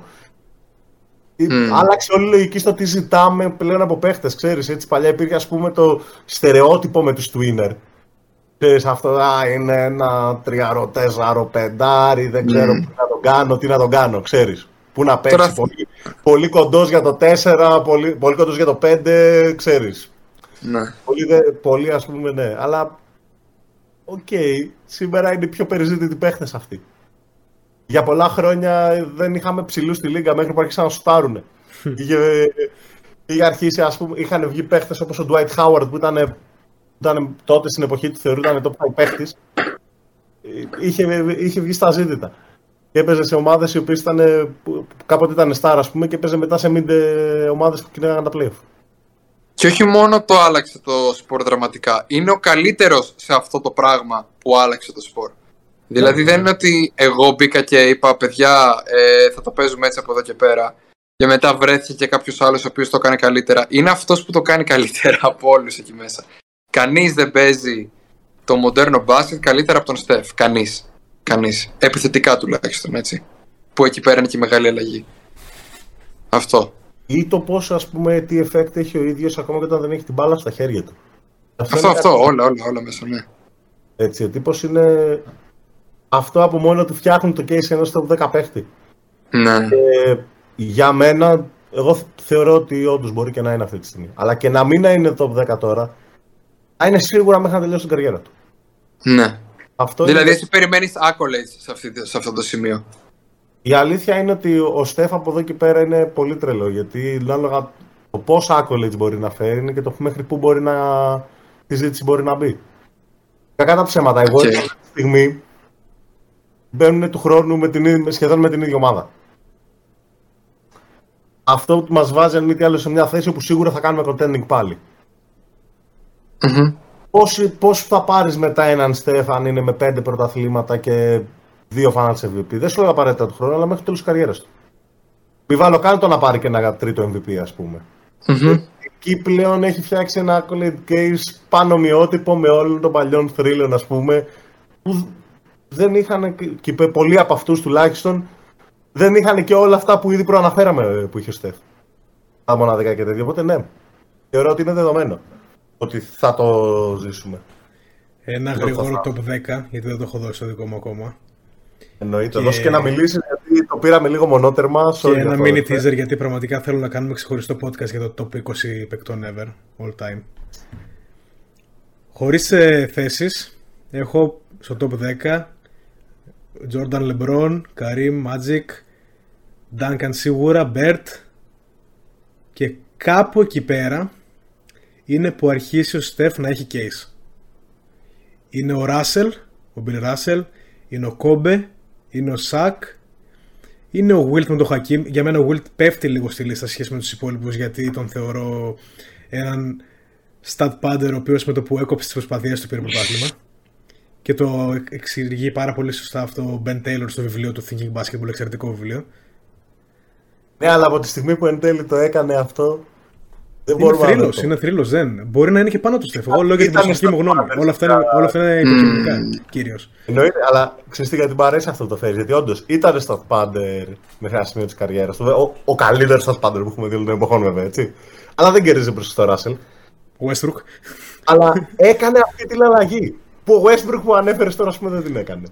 Άλλαξε όλη η λογική στο τι ζητάμε πλέον από παίχτες, ξέρεις, έτσι. Παλιά υπήρχε, ας πούμε, το στερεότυπο με τους twinner. Ξέρεις, αυτό είναι ένα 3-4-5, δεν ξέρω πού να τον κάνω, τι να τον κάνω, ξέρεις. Πού να παίξει, πολύ, πολύ κοντός για το 4, πολύ κοντός για το 5, ξέρεις. Ναι. Πολύ, ας πούμε, ναι. Αλλά, οκ, σήμερα είναι πιο περιζήτητοι παίχτες αυτοί. Για πολλά χρόνια δεν είχαμε ψηλούς στη Λίγκα μέχρι που άρχισαν να σουτάρουν. Είχε αρχίσει, ας πούμε, είχαν βγει παίχτες όπως ο Dwight Howard που ήταν τότε στην εποχή του, θεωρούνταν top 5 παίχτης. Είχε βγει στα ζήτητα. Και έπαιζε σε ομάδες οι οποίες κάποτε ήταν star, ας πούμε, και έπαιζε μετά σε mid ομάδες που κυνήγαγαν τα playoff. Και όχι μόνο το άλλαξε το σπορ δραματικά. Είναι ο καλύτερος σε αυτό το πράγμα που άλλαξε το σπορ. Δηλαδή δεν είναι ότι εγώ μπήκα και είπα, παιδιά, θα το παίζουμε έτσι από εδώ και πέρα, και μετά βρέθηκε και κάποιος άλλος ο οποίος το κάνει καλύτερα. Είναι αυτός που το κάνει καλύτερα από όλους εκεί μέσα. Κανείς δεν παίζει το μοντέρνο μπάσκετ καλύτερα από τον Στεφ. Κανείς. Επιθετικά τουλάχιστον, έτσι. Που εκεί πέρα είναι και μεγάλη αλλαγή. Αυτό. Ή το πόσο, ας πούμε, τι effect έχει ο ίδιος ακόμα και όταν δεν έχει την μπάλα στα χέρια του. Αυτό. Όλα μέσα, ναι. Έτσι, ο τύπος είναι. Αυτό από μόνο του φτιάχνει το case ενός top 10 παίχτη. Ναι. Για μένα, εγώ θεωρώ ότι όντως μπορεί και να είναι αυτή τη στιγμή. Αλλά και να μην είναι top 10 τώρα, θα είναι σίγουρα μέχρι να τελειώσει την καριέρα του. Ναι. Αυτό δηλαδή, εσύ περιμένεις accolades σε αυτό το σημείο. Η αλήθεια είναι ότι ο Στεφ από εδώ και πέρα είναι πολύ τρελό. Γιατί ανάλογα το πόσα accolades μπορεί να φέρει και το μέχρι πού μπορεί να. Τη ζήτηση μπορεί να μπει. Κακά τα ψέματα. Εγώ αυτή τη στιγμή. Μπαίνουν του χρόνου σχεδόν με την ίδια ομάδα. Αυτό που μας βάζει, αν μη τι άλλο, σε μια θέση που σίγουρα θα κάνουμε contending πάλι. Mm-hmm. Πώς θα πάρεις μετά έναν Στέφαν, είναι με 5 πρωταθλήματα και 2 finals MVP. Δεν σου λέω απαραίτητα του χρόνου, αλλά μέχρι το τέλος της καριέρας του. Μη βάλω καν το να πάρει και ένα τρίτο MVP, ας πούμε. Mm-hmm. Εκεί πλέον έχει φτιάξει ένα accolade case πανομοιότυπο με όλων των παλιών θρύλων, ας πούμε, που δεν είχαν, και πολλοί από αυτούς τουλάχιστον, δεν είχαν και όλα αυτά που ήδη προαναφέραμε που είχε ο Στεφ. Τα μοναδικά και τέτοια. Οπότε ναι, θεωρώ ότι είναι δεδομένο ότι θα το ζήσουμε. Ένα γρήγορο top 10, γιατί δεν το έχω δώσει το δικό μου ακόμα. Εννοείται. Δώσε και να μιλήσεις, γιατί το πήραμε λίγο μονότερμα. Και ένα mini teaser, γιατί πραγματικά θέλω να κάνουμε ξεχωριστό podcast για το top 20 παικτών ever, all time. Χωρίς θέσεις, έχω στο top 10. Jordan, LeBron, Karim, Magic, Duncan σίγουρα, Bert, και κάπου εκεί πέρα είναι που αρχίσει ο Steph να έχει case. Είναι ο Russell, ο Bill Russell, είναι ο Kobe, είναι ο Shaq, είναι ο Wilt με τον Hakeem. Για μένα ο Wilt πέφτει λίγο στη λίστα σχέση με τους υπόλοιπους, γιατί τον θεωρώ έναν stat padder ο οποίος με το που έκοψε τις προσπαθίες του πήρε πρωτάθλημα. Και το εξηγεί πάρα πολύ σωστά αυτό ο Ben Taylor στο βιβλίο του Thinking Basketball, εξαιρετικό βιβλίο. Ναι, αλλά από τη στιγμή που εν τέλει το έκανε αυτό, δεν είναι μπορούμε θρύλος, είναι θρύλος, δεν. Μπορεί να είναι και πάνω του Στεφ. Εγώ λέω για την προσωπική μου γνώμη. Όλα αυτά είναι υποκειμενικά κυρίως. Εννοείται, αλλά ξέρεις τι, γιατί μου αρέσει αυτό το φέρεις. Γιατί όντως ήταν στο πάντερ μέχρι ένα σημείο της καριέρας του. Ο καλύτερος στο πάντερ που έχουμε δει όλων των εποχών, βέβαια, έτσι. Αλλά δεν κέρδιζε μπροστά στο Ράσελ. Westbrook. Αλλά έκανε αυτή την αλλαγή. Που ο Westbrook που ανέφερες τώρα, ας πούμε, δεν την έκανε.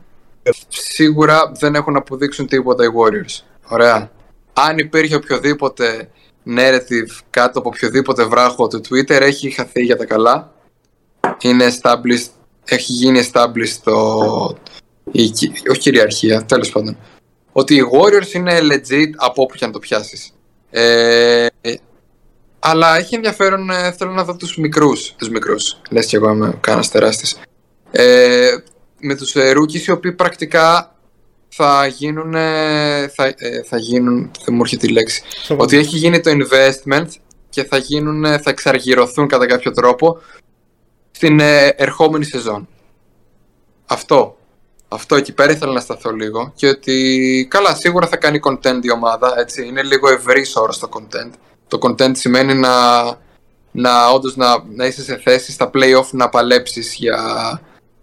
Σίγουρα δεν έχουν αποδείξουν τίποτα οι Warriors. Ωραία. Αν υπήρχε οποιοδήποτε narrative κάτω από οποιοδήποτε βράχο του Twitter, έχει χαθεί για τα καλά. Είναι established, έχει γίνει established όχι κυριαρχία, τέλος πάντων. Ότι οι Warriors είναι legit από όπου και να το πιάσεις. Αλλά έχει ενδιαφέρον, θέλω να δω τους μικρούς. Τους μικρούς, λες κι εγώ είμαι κανένας τεράστης. Με τους rookies οι οποίοι πρακτικά θα γίνουν, δεν μου έρχεται η λέξη, ότι έχει γίνει το investment και θα εξαργυρωθούν κατά κάποιο τρόπο στην ερχόμενη σεζόν. Αυτό εκεί πέρα ήθελα να σταθώ λίγο. Και ότι καλά, σίγουρα θα κάνει content η ομάδα, έτσι, είναι λίγο ευρύς όρος το content. Το content σημαίνει όντως να είσαι σε θέση στα play-off να παλέψεις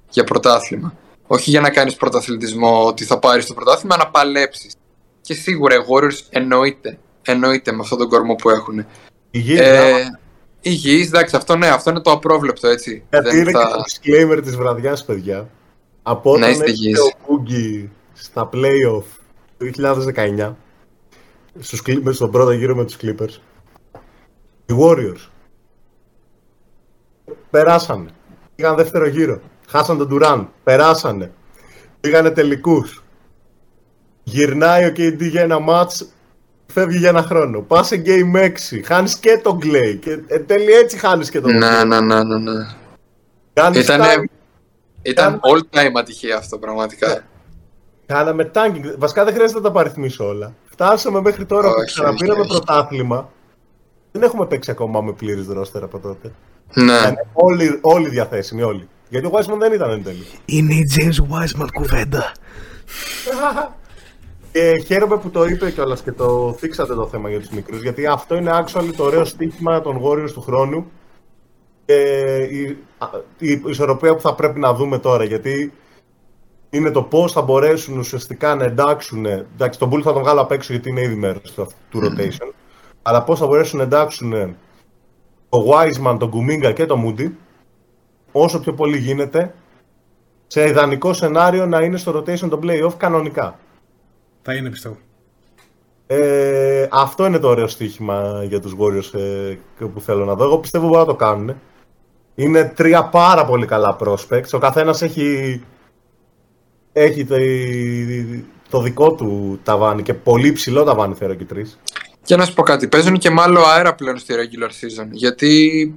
για πρωτάθλημα. Όχι για να κάνεις πρωταθλητισμό ότι θα πάρεις το πρωτάθλημα, να παλέψεις. Και σίγουρα οι Warriors εννοείται με αυτόν τον κορμό που έχουν. Υγιείς, εντάξει, αυτό είναι το απρόβλεπτο, έτσι. Γιατί δεν είναι και το disclaimer της βραδιάς, παιδιά. Από όταν έφυγε ο Μπούγκι στα play-off του 2019, στους Clippers, στον πρώτο γύρο με τους Clippers, οι Warriors περάσανε, πήγαν δεύτερο γύρο. Χάσαν τον Τουράν, περάσανε, πήγανε τελικούς. Γυρνάει ο KD για ένα μάτς, φεύγει για ένα χρόνο. Πάσε Game 6, χάνεις και τον Clay. Και εν τέλει έτσι χάνεις και τον Clay. Ναι. Ήταν all time ατυχία αυτό πραγματικά. Κάναμε tanking, βασικά δεν χρειάζεται να τα παριθμίσω όλα. Φτάσαμε μέχρι τώρα που ξαναπήραμε πρωτάθλημα. Δεν έχουμε παίξει ακόμα με πλήρης ρόστερ από τότε. Ναι. Όλοι διαθέσιμοι, όλοι. Γιατί ο Wiseman δεν ήταν εν τέλει. Είναι η James Wiseman κουβέντα. Χαίρομαι που το είπε κιόλας και το θίξατε το θέμα για τους μικρούς, γιατί αυτό είναι actually το ωραίο στοίχημα των Warriors του χρόνου. Η ισορροπία που θα πρέπει να δούμε τώρα, γιατί είναι το πώς θα μπορέσουν ουσιαστικά να εντάξουν. Εντάξει, τον Bull θα τον βγάλω απ' έξω γιατί είναι ήδη μέρος του rotation. Αλλά πώς θα μπορέσουν να εντάξουν το Wiseman, τον Kuminga και τον Moody όσο πιο πολύ γίνεται, σε ιδανικό σενάριο να είναι στο rotation των play-off κανονικά. Θα είναι, πιστεύω. Αυτό είναι το ωραίο στοίχημα για τους Warriors που θέλω να δω. Εγώ πιστεύω μπορούν να το κάνουν. Είναι τρία πάρα πολύ καλά prospects. Ο καθένας έχει το δικό του ταβάνι και πολύ ψηλό ταβάνι, θεωρώ και τρεις. Και να σου πω κάτι, παίζουν και μάλλον αέρα πλέον στη regular season, γιατί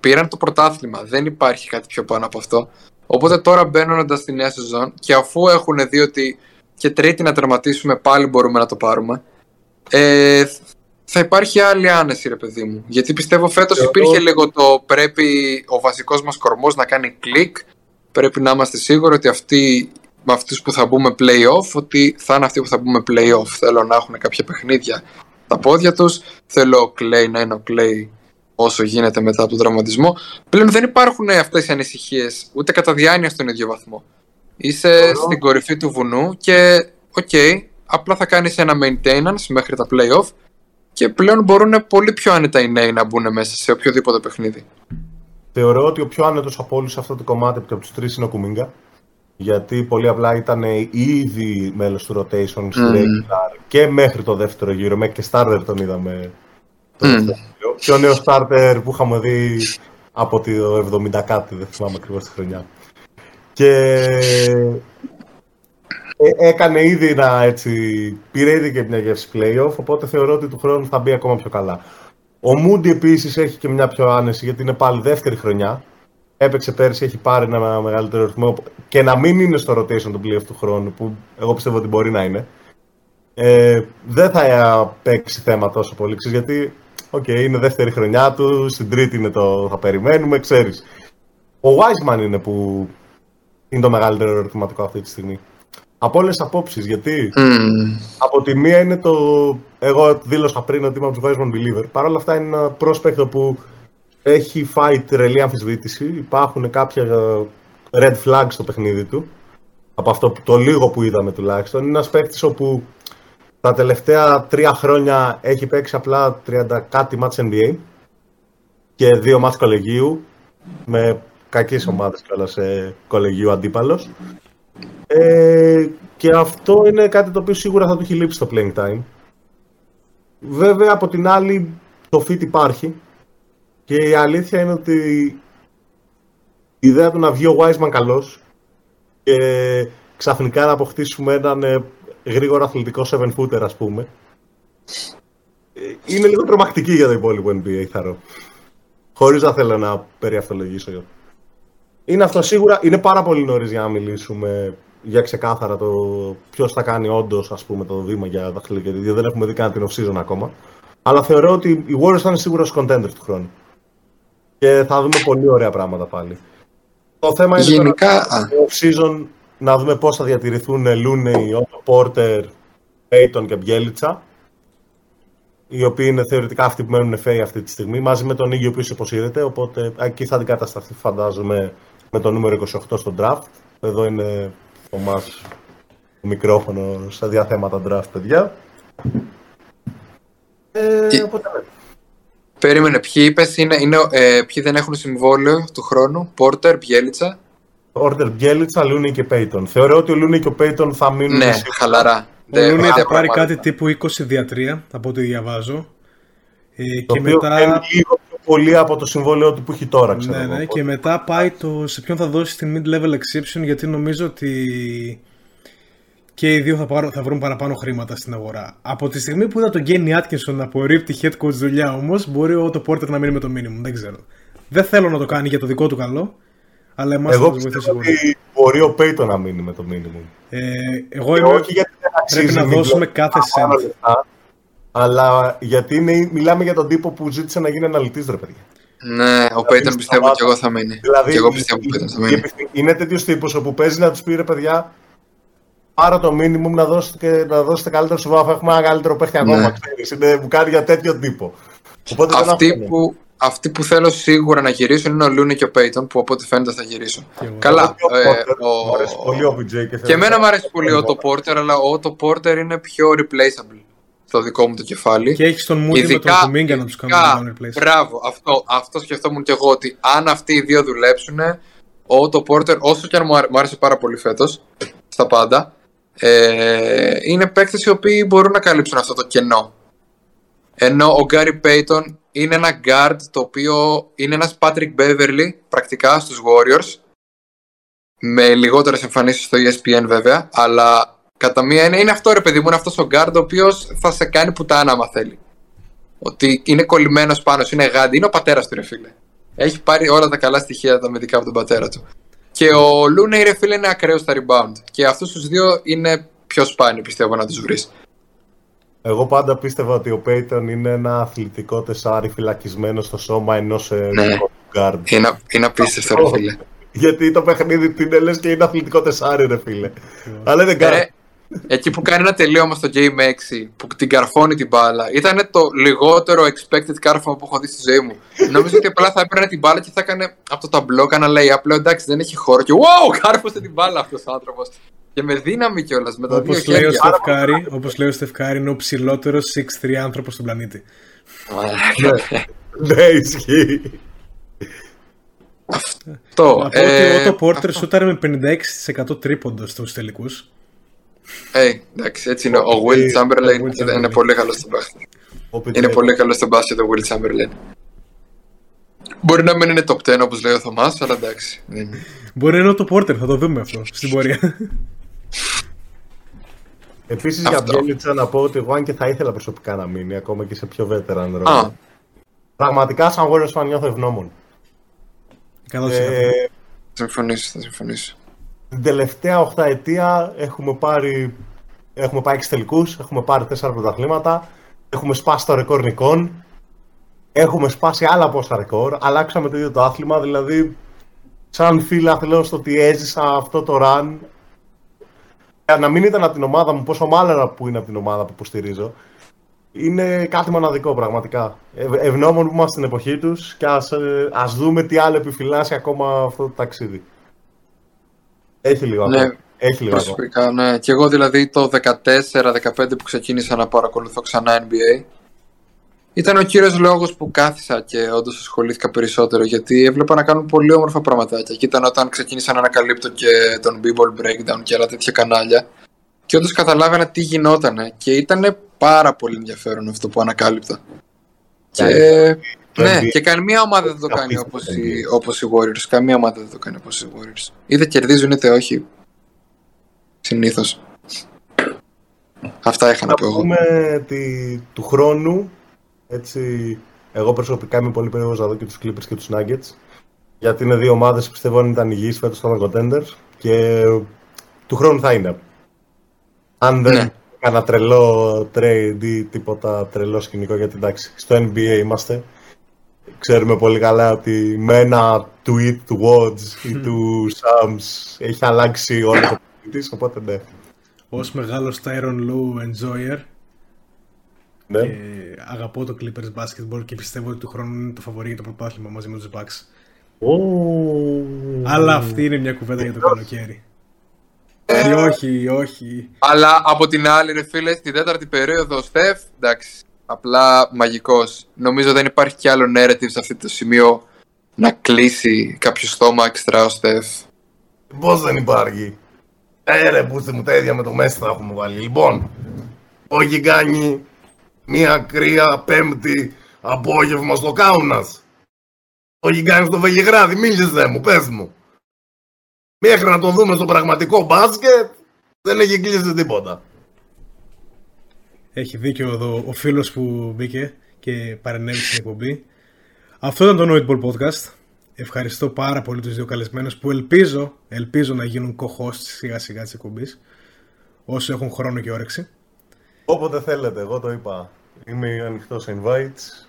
πήραν το πρωτάθλημα, δεν υπάρχει κάτι πιο πάνω από αυτό. Οπότε τώρα μπαίνοντας στη νέα σεζόν και αφού έχουν δει ότι και τρίτη να τερματίσουμε πάλι μπορούμε να το πάρουμε, θα υπάρχει άλλη άνεση, ρε παιδί μου. Γιατί πιστεύω φέτος υπήρχε λίγο το πρέπει ο βασικός μας κορμός να κάνει κλικ. Πρέπει να είμαστε σίγουροι ότι αυτοί με αυτούς που θα μπούμε play-off, ότι θα είναι αυτοί που θα μπούμε play-off. Θέλω να έχουν κάποια παιχνίδια τα πόδια τους. Θέλω ο Clay να είναι ο Clay όσο γίνεται μετά από τον τραυματισμό. Πλέον δεν υπάρχουν αυτές οι ανησυχίες ούτε κατά διάνοια στον ίδιο βαθμό. Είσαι στην κορυφή του βουνού και ok, απλά θα κάνεις ένα maintenance μέχρι τα play-off και πλέον μπορούν πολύ πιο άνετα οι νέοι να μπουν μέσα σε οποιοδήποτε παιχνίδι. Θεωρώ ότι ο πιο άνετος από όλους σε αυτό το κομμάτι και από τους τρεις είναι ο Kuminga, γιατί πολύ απλά ήταν ήδη μέλος του rotation και μέχρι το δεύτερο γύρο, μέχρι και starter τον είδαμε. Και ο νέος starter που είχαμε δει από το 70 κάτι, δεν θυμάμαι ακριβώς τη χρονιά. Και έκανε ήδη να έτσι, πήρε ήδη και μια γεύση play-off, οπότε θεωρώ ότι του χρόνου θα μπει ακόμα πιο καλά. Ο Moody επίσης έχει και μια πιο άνεση, γιατί είναι πάλι δεύτερη χρονιά. Έπαιξε πέρσι, έχει πάρει ένα μεγαλύτερο ρυθμό και να μην είναι στο rotation του play-off του χρόνου, που εγώ πιστεύω ότι μπορεί να είναι. Δεν θα παίξει θέμα τόσο πολύ, γιατί Οκ, είναι δεύτερη χρονιά του, στην τρίτη είναι το θα περιμένουμε, ξέρεις. Ο Wiseman είναι που είναι το μεγαλύτερο ερωτηματικό αυτή τη στιγμή. Από όλες τις απόψεις, γιατί από τη μία είναι το... Εγώ δήλωσα πριν ότι είμαι από τους Wiseman Believer. Παρ' όλα αυτά είναι ένα πρόσπεκτο που έχει φάει τρελή αμφισβήτηση. Υπάρχουν κάποια red flags στο παιχνίδι του. Από αυτό που, το λίγο που είδαμε τουλάχιστον. Είναι ένας παίκτης όπου τα τελευταία 3 χρόνια έχει παίξει απλά 30 κάτι μάτς NBA και 2 μάτς κολεγίου με κακές ομάδες κιόλας σε κολεγίου αντίπαλος. Και αυτό είναι κάτι το οποίο σίγουρα θα του έχει λείψει στο playing time. Βέβαια από την άλλη το fit υπάρχει και η αλήθεια είναι ότι η ιδέα του να βγει ο Wiseman καλός και ξαφνικά να αποκτήσουμε έναν γρήγορα αθλητικό 7-footer, ας πούμε, είναι λίγο τρομακτική για το υπόλοιπο NBA, θαρώ. Χωρίς να θέλω να περιαυτολογήσω. Είναι αυτό σίγουρα, είναι πάρα πολύ νωρίς για να μιλήσουμε για ξεκάθαρα το ποιος θα κάνει όντως, ας πούμε, το βήμα για δαχτυλό, γιατί δεν έχουμε δει καν την off-season ακόμα. Αλλά θεωρώ ότι οι Warriors θα είναι σίγουρος contenders του χρόνου. Και θα δούμε πολύ ωραία πράγματα πάλι. Το θέμα είναι γενικά... το off-season, να δούμε πώς θα διατηρηθούν Looney, Otto Porter, Dayton και Μπιέλιτσα, οι οποίοι είναι θεωρητικά αυτοί που μένουν φαίοι αυτή τη στιγμή, μαζί με τον Ίγιο που υποσύρεται, οπότε εκεί θα αντικατασταθεί φαντάζομαι με το νούμερο 28 στο draft. Εδώ είναι το μας το μικρόφωνο στα διαθέματα draft, παιδιά. Οπότε... Περίμενε, ποιοι είπες, ποιοι δεν έχουν συμβόλαιο του χρόνου, Porter, Μπιέλιτσα. Όρτερ Μπιέλιτσα, Λούνι και Πέιτον. Θεωρώ ότι ο Λούνι και ο Πέιτον θα μείνουν. Ναι, χαλαρά. Ο Λούνι θα πάρει κάτι τύπου 20-3, από ό,τι διαβάζω. Το και μετά. Είναι λίγο πιο πολύ από το συμβόλαιο του που έχει τώρα, ξέρω. Ναι, ναι, και μετά πάει το σε ποιον θα δώσει την mid-level exception, γιατί νομίζω ότι και οι δύο θα βρουν παραπάνω χρήματα στην αγορά. Από τη στιγμή που είδα τον Kenny Atkinson να απορρίπτει head coach δουλειά όμως, μπορεί ο Otto Porter να μείνει με το minimum. Δεν ξέρω. Δεν θέλω να το κάνει για το δικό του καλό. Αλλά εγώ πιστεύω ότι μπορεί ο Payton να μείνει με το minimum. Εγώ είμαι όχι γιατί δεν αξίζει. Πρέπει να δώσουμε κάθε cent. Αλλά γιατί είναι, μιλάμε για τον τύπο που ζήτησε να γίνει αναλυτής, ρε παιδιά. Ναι, ο Payton πιστεύω και εγώ θα μείνει. Δηλαδή, και εγώ πιστεύω που Payton θα μείνει. Είναι τέτοιος τύπος όπου παίζει να τους πει, ρε παιδιά, πάρω το minimum να δώσετε, καλύτερο συμβάφο. Έχουμε ένα καλύτερο παίχτη ακόμα. Ναι. Μου κάνει για τέτοιο τύπο. Αυτοί που θέλω σίγουρα να γυρίσουν είναι ο Λούνι και ο Πέιτον, που από ό,τι φαίνεται θα γυρίσουν. Καλά. Και εμένα μου αρέσει πολύ ο Otto Porter, αλλά ο Otto Porter είναι πιο replaceable στο δικό μου το κεφάλι. Και έχει τον Μούντι με τον Κουμίγκα να του κάνουν replaceable. Μπράβο, αυτό σκεφτόμουν και εγώ, ότι αν αυτοί οι δύο δουλέψουν, ο Otto Porter, όσο και αν μου άρεσε πάρα πολύ φέτος, στα πάντα, είναι παίκτες οι οποίοι μπορούν να καλύψουν αυτό το κενό. Ενώ ο Γκάρι Πέιτον είναι ένα guard το οποίο είναι ένας Patrick Beverly πρακτικά στους Warriors, με λιγότερες εμφανίσεις στο ESPN βέβαια, αλλά κατά μία είναι αυτό, ρε παιδί μου, είναι αυτός ο guard ο οποίος θα σε κάνει πουτάνα άμα θέλει. Ότι είναι κολλημένος πάνω, είναι γάντι, είναι ο πατέρας του, ρε φίλε. Έχει πάρει όλα τα καλά στοιχεία τα μυθικά από τον πατέρα του. Και ο Looney, ρε φίλε, είναι ακραίος στα rebound. Και αυτούς τους δύο είναι πιο σπάνιοι, πιστεύω, να τους βρεις. Εγώ πάντα πίστευα ότι ο Payton είναι ένα αθλητικό τεσάρι φυλακισμένο στο σώμα ενός guard. Είναι απίστευτο, ρε φίλε. Γιατί το παιχνίδι την λες και είναι αθλητικό τεσάρι, ρε φίλε. Αλλά δεν κάνει. Εκεί που κάνει ένα τελείωμα στο Game 6, που την καρφώνει την μπάλα, ήταν το λιγότερο expected κάρφωμα που έχω δει στη ζωή μου. Νομίζω ότι απλά θα έπαιρνε την μπάλα και θα έκανε από το ταμπλό κανένα lay-up. Λέω εντάξει, δεν έχει χώρο. Και wow, κάρφωσε την μπάλα αυτός ο άνθρωπος. Και με δύναμη κιόλας, με τα δύο χέρια. Όπως λέει ο Steph Curry, είναι ο ψηλότερος 6'3 άνθρωπος στον πλανήτη. Ναι, ισχύει. Αυτό. Ο Otto Porter σούταρε με 56% τρίποντο στους τελικούς. Εντάξει, έτσι είναι. Ο Wilt Chamberlain είναι πολύ καλός στον μπάσκετ. Είναι πολύ καλός στον μπάσκετ ο Wilt Chamberlain. Μπορεί να μην είναι top 10 όπως λέει ο Θωμάς, αλλά εντάξει. Μπορεί να είναι ο Otto Porter, θα το δούμε αυτό στην πορεία. Επίσης για Μπιέλιτσα να πω ότι εγώ αν και θα ήθελα προσωπικά να μείνει, ακόμα και σε πιο veteran role. Πραγματικά σαν Warriors fan νιώθω ευγνώμων. Θα συμφωνήσω. Την τελευταία 8 ετία έχουμε πάει 6 τελικούς, έχουμε πάρει 4 πρωταθλήματα, έχουμε σπάσει το ρεκόρ νικών. Έχουμε σπάσει άλλα πόσα ρεκόρ, αλλάξαμε το ίδιο το άθλημα, δηλαδή σαν φίλαθλο στο ότι έζησα αυτό το run. Να μην ήταν από την ομάδα μου, πόσο μάλλον που είναι από την ομάδα που υποστηρίζω, είναι κάτι μοναδικό πραγματικά. Ευγνώμων που είμαστε στην εποχή τους και ας δούμε τι άλλο επιφυλάσσει ακόμα αυτό το ταξίδι. Έχει λίγο ακόμα. Ναι. Προσωπικά, ναι. Και εγώ δηλαδή το 14-15 που ξεκίνησα να παρακολουθώ ξανά NBA, ήταν ο κύριος λόγος που κάθισα και όντως ασχολήθηκα περισσότερο, γιατί έβλεπα να κάνουν πολύ όμορφα πραγματάκια. Και ήταν όταν ξεκίνησα να ανακαλύπτω και τον B-ball Breakdown και άλλα τέτοια κανάλια. Και όντως καταλάβαινα τι γινότανε και ήταν πάρα πολύ ενδιαφέρον αυτό που ανακάλυπτα. Και, ναι, και καμία ομάδα δεν το κάνει όπως οι Warriors. Καμία ομάδα δεν το κάνει όπως οι Warriors. Είτε κερδίζουν είτε όχι. Συνήθως. Αυτά είχα να πω εγώ. Του χρόνου, έτσι, εγώ προσωπικά είμαι πολύ περίεργος να δω και τους Clippers και τους Nuggets, γιατί είναι δύο ομάδες που πιστεύω αν ήταν υγιείς φέτος ήταν contenders και του χρόνου θα είναι. Αν δεν έκανα τρελό trade ή τίποτα τρελό σκηνικό, γιατί εντάξει, στο NBA είμαστε. Ξέρουμε πολύ καλά ότι με ένα tweet του Watts ή του Shams έχει αλλάξει όλο το πληθυντής, οπότε ναι. Ως μεγάλος Tyronn Lue enjoyer, ναι, και αγαπώ το Clippers basketball και πιστεύω ότι του χρόνου είναι το φαβορί για το πρωτάθλημα μαζί με τους Bucks. Αλλά αυτή είναι μια κουβέντα για το καλοκαίρι. Όχι, όχι. Αλλά από την άλλη, ρε φίλε, στην τέταρτη περίοδο, Στεφ, εντάξει, απλά μαγικός. Νομίζω δεν υπάρχει κι άλλο narrative σε αυτό το σημείο να κλείσει κάποιο στόμα εξτρά ο Στεφ. Πώς δεν υπάρχει. Ρε πούστη μου, τα ίδια με το Μέση θα έχουμε βάλει. Λοιπόν, ο Γιγάνι, μία κρύα Πέμπτη απόγευμα στο Κάουνας. Ο Γιγάνι στο Βελιγράδι, μίλησε μου, πες μου. Μέχρι να τον δούμε στο πραγματικό μπάσκετ, δεν έχει κλείσει τίποτα. Έχει δίκιο εδώ ο φίλος που μπήκε και παρενέβη στην εκπομπή. Αυτό ήταν το Noitball Podcast. Ευχαριστώ πάρα πολύ τους δύο καλεσμένους που ελπίζω να γίνουν co-hosts σιγά σιγά της εκπομπής, όσοι έχουν χρόνο και όρεξη. Όποτε θέλετε, εγώ το είπα. Είμαι ανοιχτός σε invites.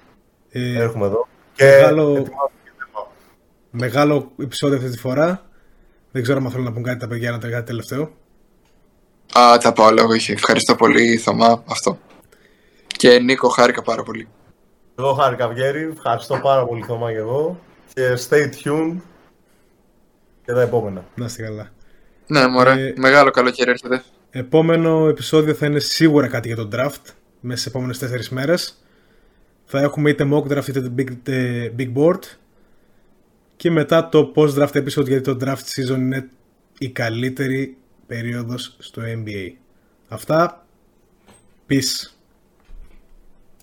Έρχομαι εδώ. Μεγάλο επεισόδιο αυτή τη φορά. Δεν ξέρω αν θέλω να πούν κάτι τα παιδιά, να τα κάτι τελευταίο. Α, τα πάω λόγω είχε. Ευχαριστώ πολύ, Θωμά, αυτό. Και Νίκο, χάρηκα πάρα πολύ. Εγώ χάρηκα, Αβιέρη. Ευχαριστώ πάρα πολύ, Θωμά, και εγώ. Και stay tuned και τα επόμενα. Να είστε καλά. Ναι, μωρέ. Μεγάλο καλοκαίρι έρχεται. Επόμενο επεισόδιο θα είναι σίγουρα κάτι για τον draft. Μέσα στις επόμενες 4 μέρες. Θα έχουμε είτε mock draft είτε big board. Και μετά το post-draft episode, γιατί το draft season είναι η καλύτερη περίοδος στο NBA. Αυτά. Peace.